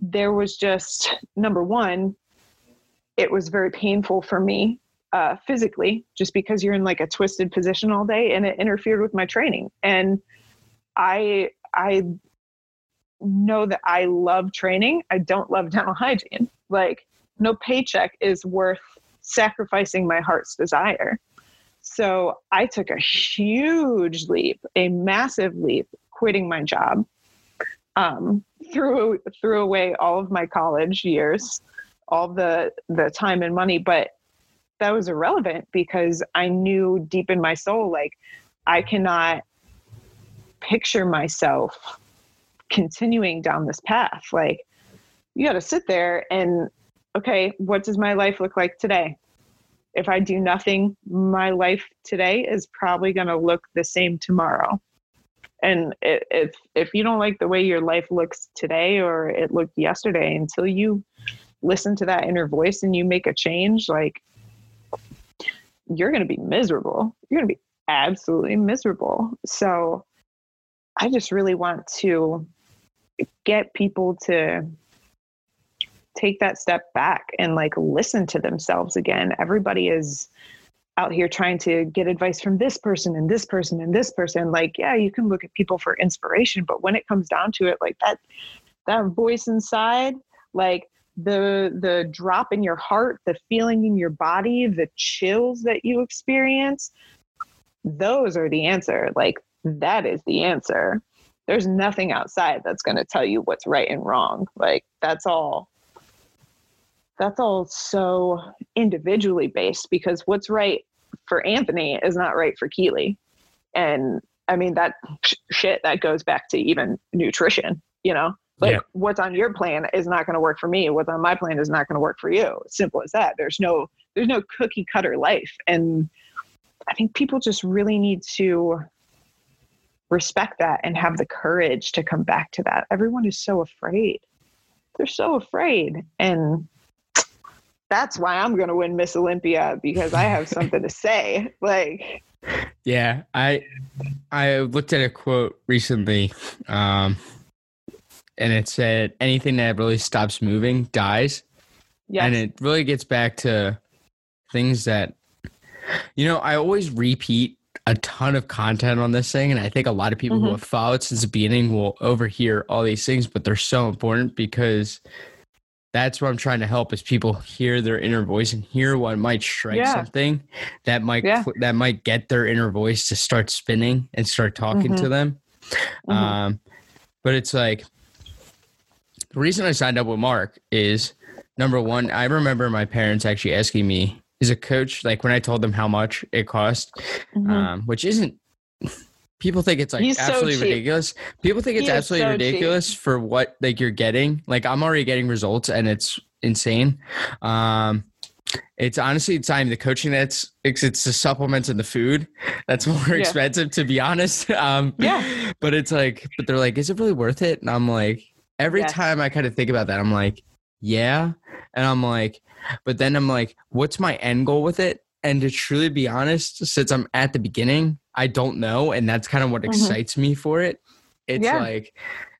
there was just, number one, it was very painful for me uh, physically, just because you're in like a twisted position all day, and it interfered with my training. And I I know that I love training. I don't love dental hygiene. Like no paycheck is worth sacrificing my heart's desire. So I took a huge leap, a massive leap, quitting my job, um, threw, threw away all of my college years, all the, the time and money, but that was irrelevant because I knew deep in my soul, like I cannot picture myself continuing down this path. Like you got to sit there and, okay, what does my life look like today? If I do nothing, my life today is probably going to look the same tomorrow. And if, if you don't like the way your life looks today, or it looked yesterday, until you listen to that inner voice and you make a change, like you're going to be miserable. You're going to be absolutely miserable. So I just really want to get people to take that step back and like listen to themselves again. Everybody is out here trying to get advice from this person and this person and this person. Like, yeah, you can look at people for inspiration, but when it comes down to it, like that, that voice inside, like, the the drop in your heart, the feeling in your body, the chills that you experience, those are the answer. Like, that is the answer. There's nothing outside that's going to tell you what's right and wrong. Like, that's all. That's all so individually based, because what's right for Anthony is not right for Keely. And I mean, that sh- shit, that goes back to even nutrition, you know, like yeah. what's on your plan is not going to work for me. What's on my plan is not going to work for you. Simple as that. There's no, there's no cookie cutter life. And I think people just really need to respect that and have the courage to come back to that. Everyone is so afraid. They're so afraid. And that's why I'm going to win Miss Olympia, because I have something to say. Like, yeah, I, I looked at a quote recently, um, and it said, anything that really stops moving dies. Yes. And it really gets back to things that, you know, I always repeat a ton of content on this thing. And I think a lot of people mm-hmm. who have followed since the beginning will overhear all these things, but they're so important, because that's what I'm trying to help is people hear their inner voice and hear what might strike yeah. something that might, yeah. that might get their inner voice to start spinning and start talking mm-hmm. to them. Mm-hmm. Um, but it's like, the reason I signed up with Mark is, number one, I remember my parents actually asking me as a coach, like when I told them how much it cost, mm-hmm. um, which isn't, people think it's like He's absolutely so ridiculous. People think it's he absolutely so ridiculous cheap. For what like you're getting. Like, I'm already getting results and it's insane. Um, it's honestly, it's not even the coaching that's it's, it's the supplements and the food that's more yeah. expensive, to be honest. Um, yeah. But it's like, but they're like, is it really worth it? And I'm like, every yes. time I kind of think about that, I'm like, yeah. And I'm like, but then I'm like, what's my end goal with it? And to truly be honest, since I'm at the beginning, I don't know. And that's kind of what excites mm-hmm. me for it. It's yeah. like,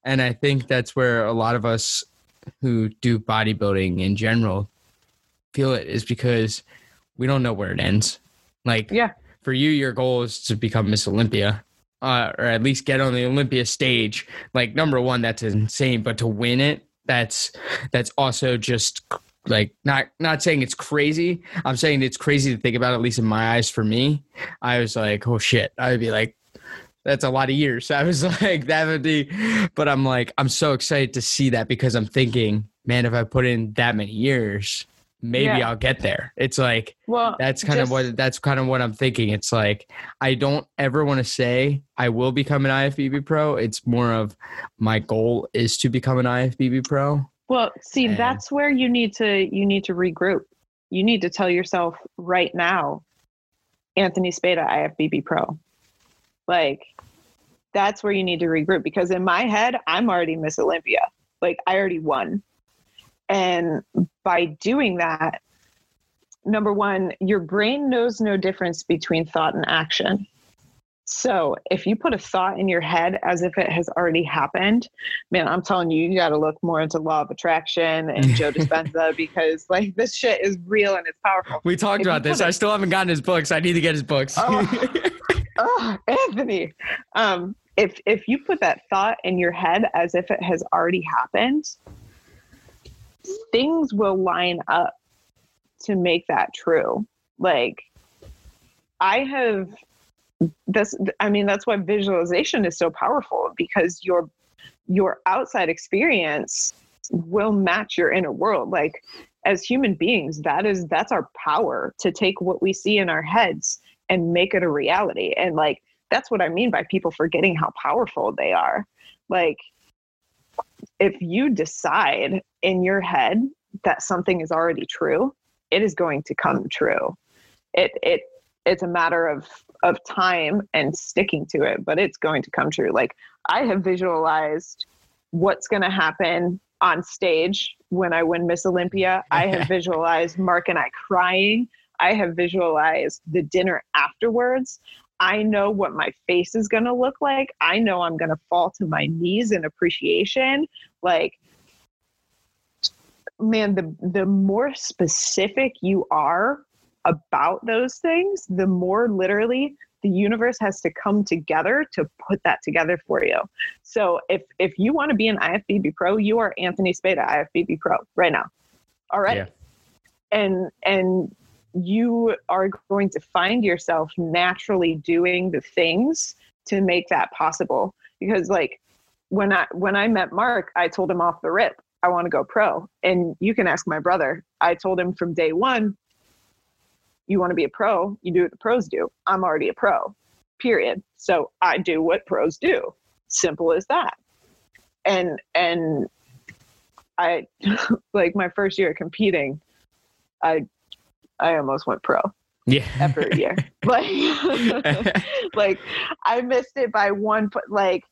and I think that's where a lot of us who do bodybuilding in general feel it, is because we don't know where it ends. Like yeah. for you, your goal is to become Miss Olympia, uh, or at least get on the Olympia stage. Like, number one, that's insane. But to win it, that's, that's also just like, not, not saying it's crazy. I'm saying it's crazy to think about, at least in my eyes. For me, I was like, oh shit. I would be like, that's a lot of years. I was like, that would be, but I'm like, I'm so excited to see that, because I'm thinking, man, if I put in that many years, maybe yeah. I'll get there. It's like, well, that's kind just, of what, that's kind of what I'm thinking. It's like, I don't ever want to say I will become an I F B B pro. It's more of my goal is to become an I F B B pro. Well, see, that's where you need to, you need to regroup. You need to tell yourself right now, Anthony Spada, I F B B pro. Like, that's where you need to regroup, because in my head, I'm already Miss Olympia. Like, I already won. And by doing that, number one, your brain knows no difference between thought and action. So if you put a thought in your head as if it has already happened, man, I'm telling you, you got to look more into law of attraction and Joe Dispenza, because like, this shit is real and it's powerful. We talked if about this. A- I still haven't gotten his books. I need to get his books. Oh, oh Anthony. Um, if, if you put that thought in your head as if it has already happened, things will line up to make that true. Like, I have... This, I mean, that's why visualization is so powerful, because your your outside experience will match your inner world. Like, as human beings, that is that's our power, to take what we see in our heads and make it a reality. And like, that's what I mean by people forgetting how powerful they are. Like, if you decide in your head that something is already true, it is going to come true. It it it's a matter of of time and sticking to it, but it's going to come true. Like, I have visualized what's going to happen on stage when I win Miss Olympia. I have visualized Mark and I crying. I have visualized the dinner afterwards. I know what my face is going to look like. I know I'm going to fall to my knees in appreciation. Like, man, the, the more specific you are about those things, the more literally the universe has to come together to put that together for you. So if if you want to be an I F B B pro, you are Anthony Spada I F B B pro right now. already. Yeah. And, and you are going to find yourself naturally doing the things to make that possible. Because like when I, when I met Mark, I told him off the rip, I want to go pro. And you can ask my brother, I told him from day one, you want to be a pro, you do what the pros do. I'm already a pro, period. So I do what pros do. Simple as that. And, and I, like my first year competing, I, I almost went pro. Yeah. After a year. Like, like I missed it by one foot. Like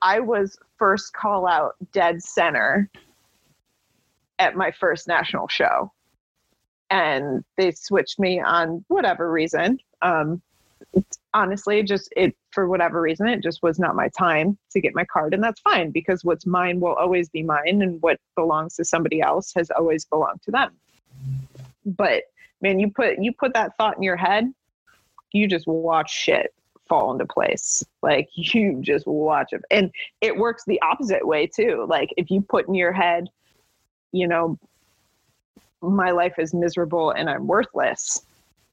I was first call out dead center at my first national show. And they switched me on whatever reason. Um, honestly, just it, for whatever reason, it just was not my time to get my card. And that's fine, because what's mine will always be mine. And what belongs to somebody else has always belonged to them. But man, you put, you put that thought in your head, you just watch shit fall into place. Like you just watch it. And it works the opposite way too. Like if you put in your head, you know, my life is miserable and I'm worthless,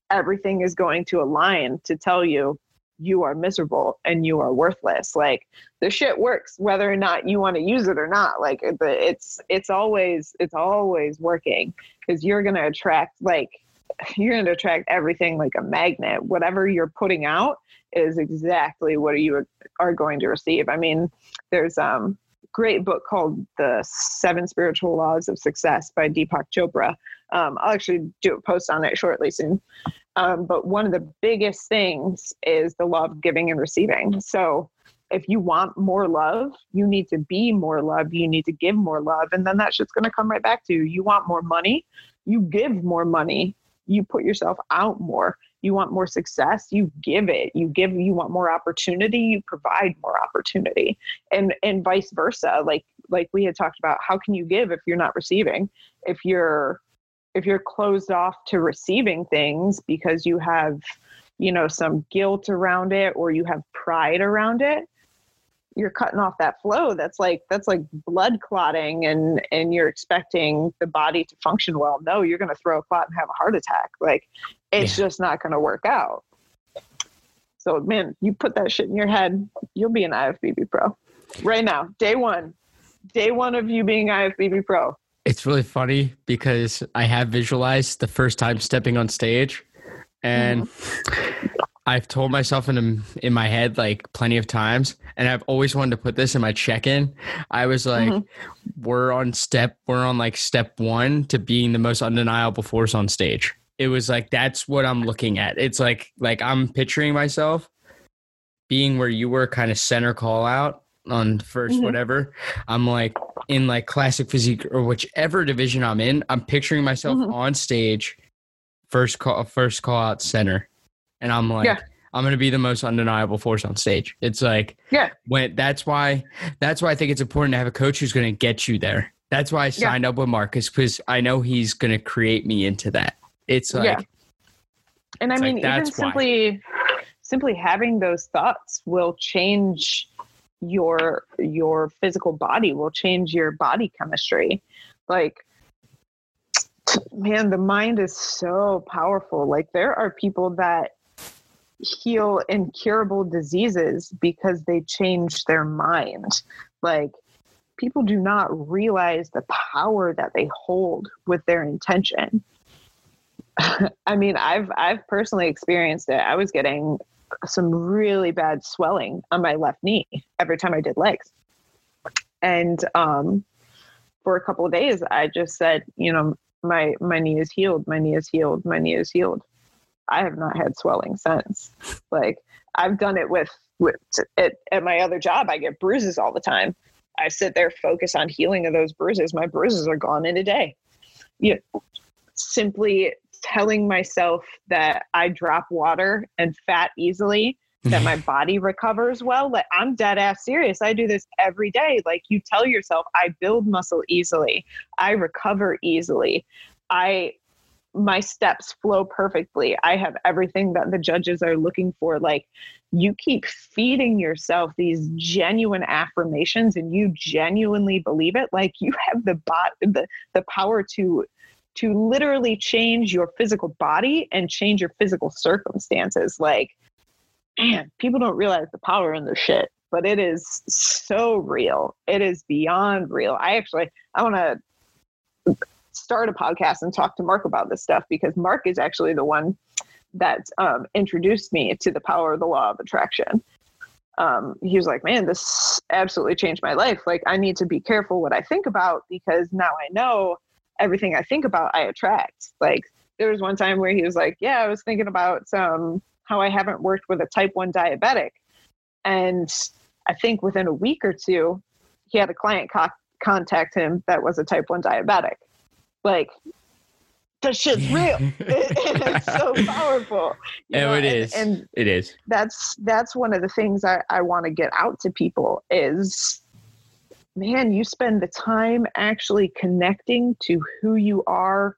everything is going to align to tell you, you are miserable and you are worthless. Like the shit works, whether or not you want to use it or not. Like it's, it's always, it's always working, because you're going to attract, like you're going to attract everything like a magnet. Whatever you're putting out is exactly what you are going to receive. I mean, there's, um, great book called The Seven Spiritual Laws of Success by Deepak Chopra. Um, I'll actually do a post on it shortly soon. Um, but one of the biggest things is the law of giving and receiving. So if you want more love, you need to be more love. You need to give more love. And then that shit's going to come right back to you. You want more money, you give more money. You put yourself out more. You want more success, you give it. You give, you want more opportunity, you provide more opportunity, and, and vice versa. Like, like we had talked about, how can you give if you're not receiving? If you're, if you're closed off to receiving things because you have, you know, some guilt around it, or you have pride around it, you're cutting off that flow. That's like, that's like blood clotting, and, and you're expecting the body to function well. No, you're going to throw a clot and have a heart attack. Like it's yeah. just not going to work out. So man, you put that shit in your head, you'll be an I F B B pro right now. Day one, day one of you being I F B B pro. It's really funny because I have visualized the first time stepping on stage, and mm-hmm. I've told myself in in my head like plenty of times, and I've always wanted to put this in my check-in. I was like, mm-hmm. we're on step, we're on like step one to being the most undeniable force on stage. It was like, that's what I'm looking at. It's like, like I'm picturing myself being where you were, kind of center call out on first, mm-hmm. whatever. I'm like in like classic physique or whichever division I'm in, I'm picturing myself mm-hmm. on stage, first call, first call out center. And I'm like, yeah. I'm going to be the most undeniable force on stage. It's like, yeah, when that's why, that's why I think it's important to have a coach who's going to get you there. That's why I signed yeah. up with Marcus, because I know he's going to create me into that. It's like, yeah. and I mean, like, even simply, why. simply having those thoughts will change your, your physical body, will change your body chemistry. Like, man, the mind is so powerful. Like there are people that heal incurable diseases because they change their mind. Like people do not realize the power that they hold with their intention. I mean, I've, I've personally experienced it. I was getting some really bad swelling on my left knee every time I did legs. And, um, for a couple of days, I just said, you know, my, my knee is healed. My knee is healed. My knee is healed. I have not had swelling since. Like I've done it with, with at, at my other job, I get bruises all the time. I sit there, focus on healing of those bruises. My bruises are gone in a day. You know, simply telling myself that I drop water and fat easily, that my body recovers well. Like I'm dead ass serious. I do this every day. Like you tell yourself, I build muscle easily. I recover easily. I, my steps flow perfectly. I have everything that the judges are looking for. Like you keep feeding yourself these genuine affirmations and you genuinely believe it, like you have the bot, the, the power to, to literally change your physical body and change your physical circumstances. Like, man, people don't realize the power in this shit, but it is so real. It is beyond real. I actually, I want to start a podcast and talk to Mark about this stuff, because Mark is actually the one that um, introduced me to the power of the law of attraction. Um, he was like, man, this absolutely changed my life. Like, I need to be careful what I think about, because now I know everything I think about, I attract. Like, there was one time where he was like, yeah, I was thinking about um, how I haven't worked with a type one diabetic. And I think within a week or two, he had a client co- contact him that was a type one diabetic. Like, that shit's real. it, it's so powerful. You know? It is. And, and it is. That's that's one of the things I, I want to get out to people is, man, you spend the time actually connecting to who you are,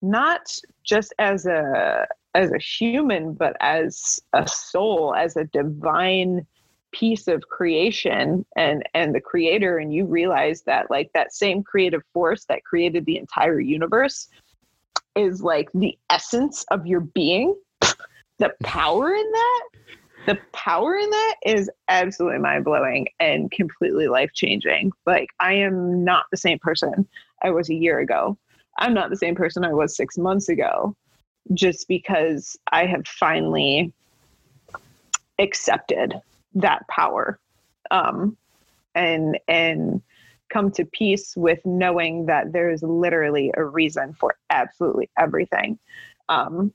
not just as a as a human, but as a soul, as a divine piece of creation and, and the creator. And you realize that like that same creative force that created the entire universe is like the essence of your being. The power in that, the power in that is absolutely mind blowing and completely life changing. Like, I am not the same person I was a year ago. I'm not the same person I was six months ago, just because I have finally accepted that power, um, and, and come to peace with knowing that there is literally a reason for absolutely everything. Um,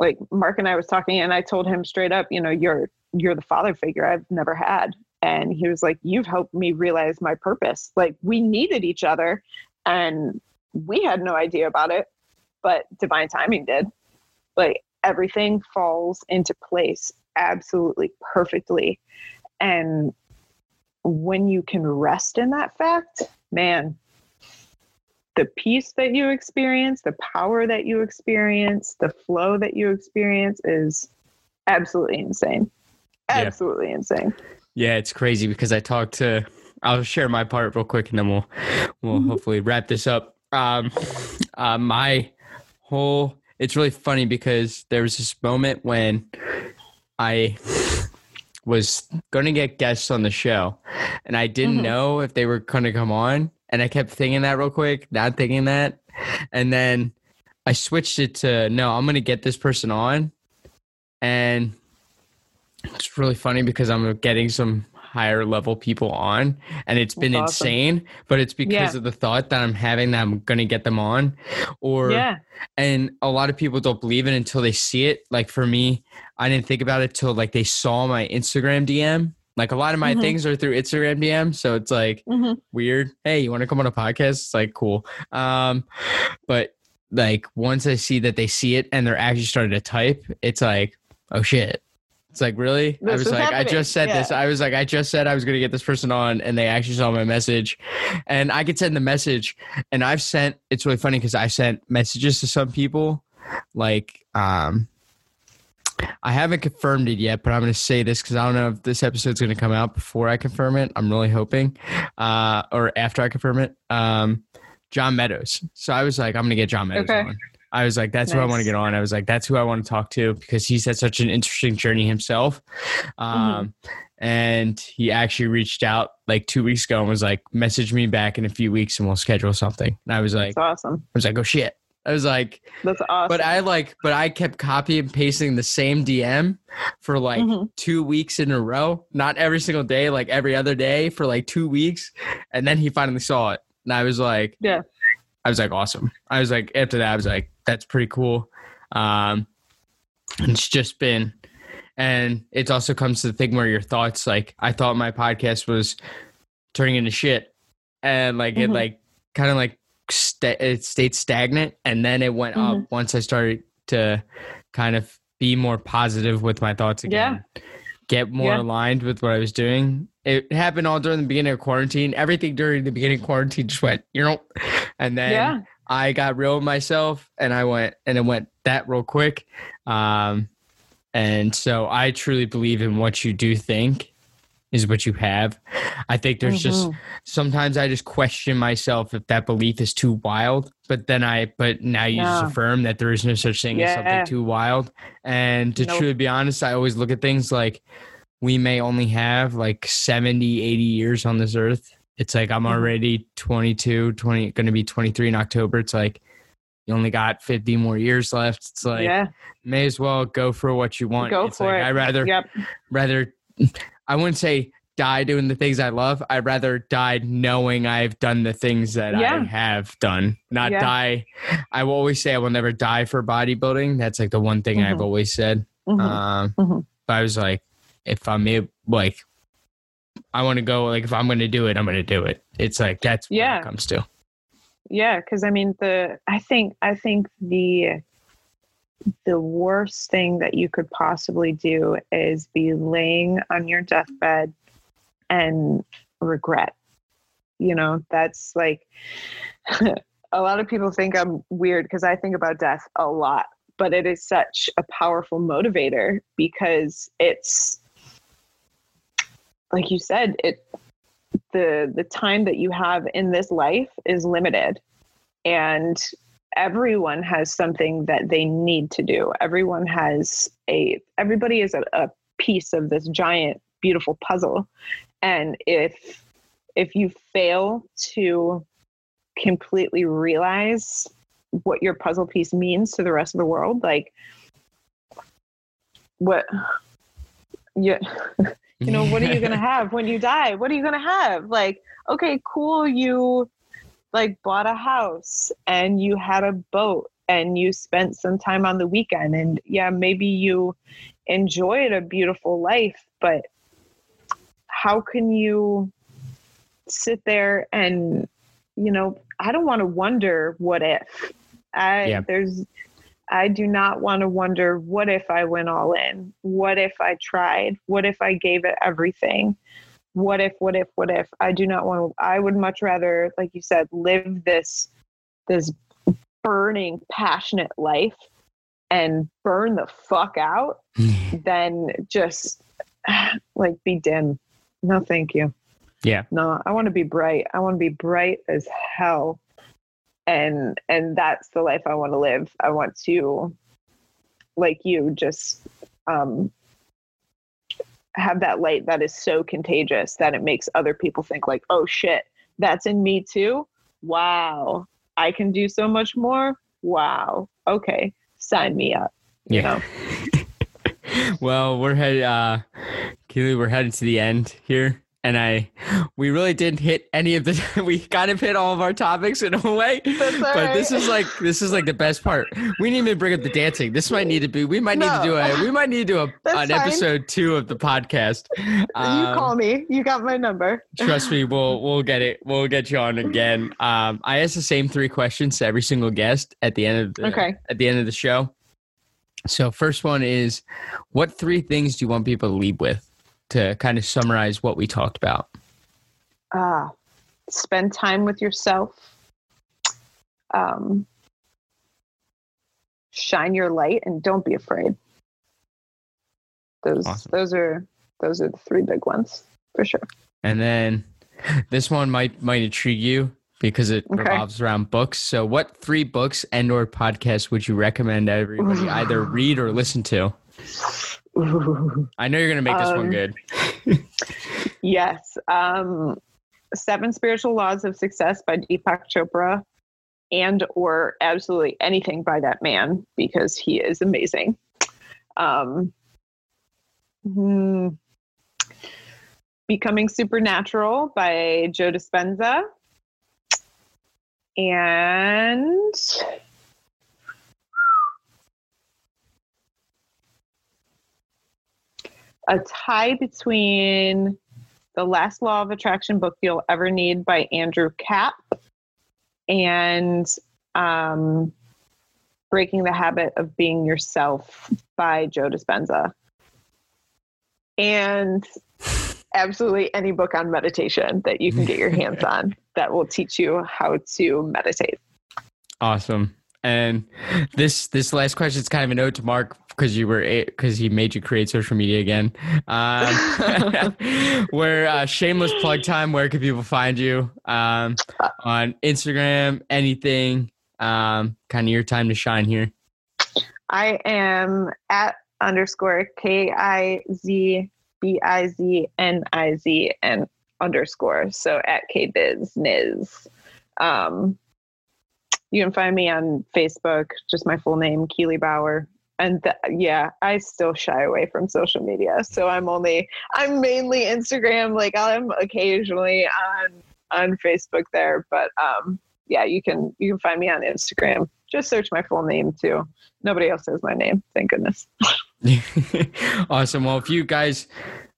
like Mark and I was talking, and I told him straight up, you know, you're, you're the father figure I've never had. And he was like, you've helped me realize my purpose. Like, we needed each other and we had no idea about it, but divine timing did. Like, everything falls into place absolutely perfectly. And when you can rest in that fact, man, the peace that you experience, the power that you experience, the flow that you experience is absolutely insane. Absolutely yeah. insane. Yeah, it's crazy, because I talked to, I'll share my part real quick and then we'll, we'll mm-hmm. hopefully wrap this up. Um, uh, my whole, it's really funny because there was this moment when I was going to get guests on the show and I didn't mm-hmm. know if they were going to come on. And I kept thinking that real quick, not thinking that. And then I switched it to, no, I'm going to get this person on. And it's really funny because I'm getting some higher level people on, and it's been That's awesome. Insane, but it's because yeah. of the thought that I'm having that I'm going to get them on or, yeah. and a lot of people don't believe it until they see it. Like, for me, I didn't think about it till like they saw my Instagram D M. Like, a lot of my mm-hmm. things are through Instagram D M. So it's like mm-hmm. weird. Hey, you want to come on a podcast? It's like, cool. Um, but like, once I see that they see it and they're actually starting to type, it's like, oh shit. It's like, really? This I was like, happening. I just said yeah. this. I was like, I just said I was going to get this person on, and they actually saw my message. And I could send the message, and I've sent, it's really funny because I sent messages to some people. Like, um, I haven't confirmed it yet, but I'm going to say this because I don't know if this episode's going to come out before I confirm it. I'm really hoping, uh, or after I confirm it, um, John Meadows. So I was like, I'm going to get John Meadows okay. on. I was like, that's nice. Who I want to get on. I was like, that's who I want to talk to, because he's had such an interesting journey himself. Um, mm-hmm. And he actually reached out like two weeks ago and was like, message me back in a few weeks and we'll schedule something. And I was like, that's awesome. I was like, oh shit. I was like, that's awesome. But I like, but I kept copy and pasting the same D M for like mm-hmm. two weeks in a row, not every single day, like every other day for like two weeks. And then he finally saw it. And I was like, yeah, I was like, awesome. I was like, after that, I was like, that's pretty cool. Um, it's just been, and it also comes to the thing where your thoughts, like, I thought my podcast was turning into shit, and like, mm-hmm. it like kind of like st- it stayed stagnant. And then it went mm-hmm. up once I started to kind of be more positive with my thoughts again, yeah. get more yeah. aligned with what I was doing. It happened all during the beginning of quarantine. Everything during the beginning of quarantine just went, you know, and then yeah. I got real with myself, and I went, and it went that real quick. Um, And so I truly believe in what you do think is what you have. I think there's mm-hmm. just, sometimes I just question myself if that belief is too wild, but then I, but now you yeah. just affirm that there is no such thing yeah. as something too wild. And to nope. truly be honest, I always look at things like we may only have like seventy, eighty years on this earth. It's like, I'm already twenty-two, twenty, going to be twenty-three in October. It's like, you only got fifty more years left. It's like, yeah. may as well go for what you want. Go it's for like, it. I'd rather, yep. rather, I wouldn't say die doing the things I love. I'd rather die knowing I've done the things that yeah. I have done, not yeah. die. I will always say I will never die for bodybuilding. That's like the one thing mm-hmm. I've always said. Mm-hmm. Um, mm-hmm. But I was like, if I'm able, like, I want to go, like, if I'm going to do it, I'm going to do it. It's like, that's what yeah. it comes to. Yeah, because I mean, the I think I think the the worst thing that you could possibly do is be laying on your deathbed and regret. You know, that's like a lot of people think I'm weird because I think about death a lot, but it is such a powerful motivator because it's like you said, it. the the time that you have in this life is limited, and everyone has something that they need to do. Everyone has a, everybody is a, a piece of this giant, beautiful puzzle. And if, if you fail to completely realize what your puzzle piece means to the rest of the world, like what you you know, what are you going to have when you die? What are you going to have? Like, okay, cool. You like bought a house and you had a boat and you spent some time on the weekend and yeah, maybe you enjoyed a beautiful life, but how can you sit there and, you know, I don't want to wonder what if. I, yeah. there's, I do not want to wonder, what if I went all in? What if I tried? What if I gave it everything? What if, what if, what if? I do not want to, I would much rather, like you said, live this, this burning, passionate life and burn the fuck out than just like be dim. No, thank you. Yeah. No, I want to be bright. I want to be bright as hell. And and that's the life I want to live. I want to, like you, just um, have that light that is so contagious that it makes other people think like, oh shit, that's in me too? Wow. I can do so much more? Wow. Okay. Sign me up. You yeah. know? Well, we're headed, uh, Keely, we're headed to the end here. And I, we really didn't hit any of the, we kind of hit all of our topics in a way, but right. this is like, this is like the best part. We didn't even bring up the dancing. This might need to be, we might no. need to do a, we might need to do a, an fine. episode two of the podcast. Um, you call me, you got my number. Trust me. We'll, we'll get it. We'll get you on again. Um, I ask the same three questions to every single guest at the end of the, okay. at the end of the show. So first one is, what three things do you want people to leave with? To kind of summarize what we talked about. Uh, spend time with yourself. Um, shine your light and don't be afraid. Those awesome. those are those are the three big ones for sure. And then this one might might intrigue you because it okay. revolves around books. So what three books and or podcasts would you recommend everybody Ooh. either read or listen to? Ooh. I know you're going to make this um, one good. Yes. Um, Seven Spiritual Laws of Success by Deepak Chopra, and or absolutely anything by that man because he is amazing. Um, hmm. Becoming Supernatural by Joe Dispenza. And... a tie between The Last Law of Attraction Book You'll Ever Need by Andrew Kapp and um, Breaking the Habit of Being Yourself by Joe Dispenza. And absolutely any book on meditation that you can get your hands on that will teach you how to meditate. Awesome. And this this last question is kind of a note to Mark because you were because he made you create social media again. Um, where uh, shameless plug time. Where can people find you um, on Instagram? Anything? Um, kind of your time to shine here. I am at underscore K I Z B I Z N I Z and underscore. So at K_bizniz. Um, you can find me on Facebook, just my full name, Keely Bauer. And th- yeah, I still shy away from social media. So I'm only, I'm mainly Instagram. Like I'm occasionally on, on Facebook there, but, um, yeah, you can, you can find me on Instagram. Just search my full name too. Nobody else has my name. Thank goodness. Awesome. Well, if you guys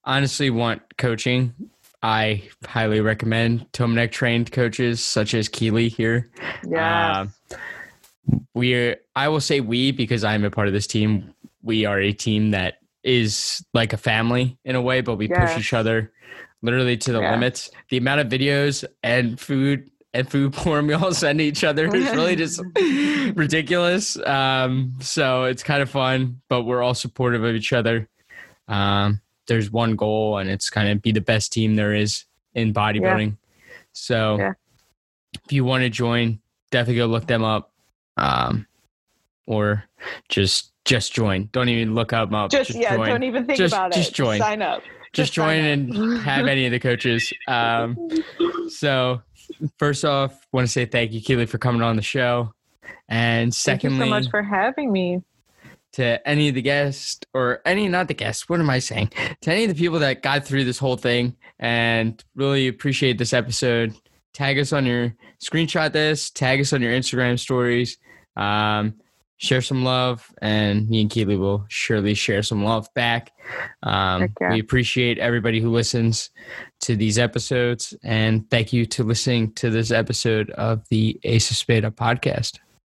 honestly want coaching, I highly recommend Tomanek trained coaches such as Keely here. Yeah. Uh, we I will say we, because I'm a part of this team. We are a team that is like a family in a way, but we yes. push each other literally to the yeah. limits. The amount of videos and food and food porn we all send each other is really just ridiculous. Um, so it's kind of fun, but we're all supportive of each other. Um, there's one goal and it's kind of be the best team there is in bodybuilding. Yeah. So yeah. if you want to join, definitely go look them up. Um, or just, just join. Don't even look up. up. Just, just, yeah, join. Don't even think just, about just it. Just join. Sign up. Just, just join and have any of the coaches. Um, so first off, want to say thank you, Keely, for coming on the show. And secondly, thank you so much for having me. To any of the guests or any, not the guests, what am I saying? To any of the people that got through this whole thing and really appreciate this episode, tag us on your screenshot this, tag us on your Instagram stories, um, share some love, and me and Keely will surely share some love back. Um, okay. We appreciate everybody who listens to these episodes, and thank you to listening to this episode of the Ace of Spada podcast.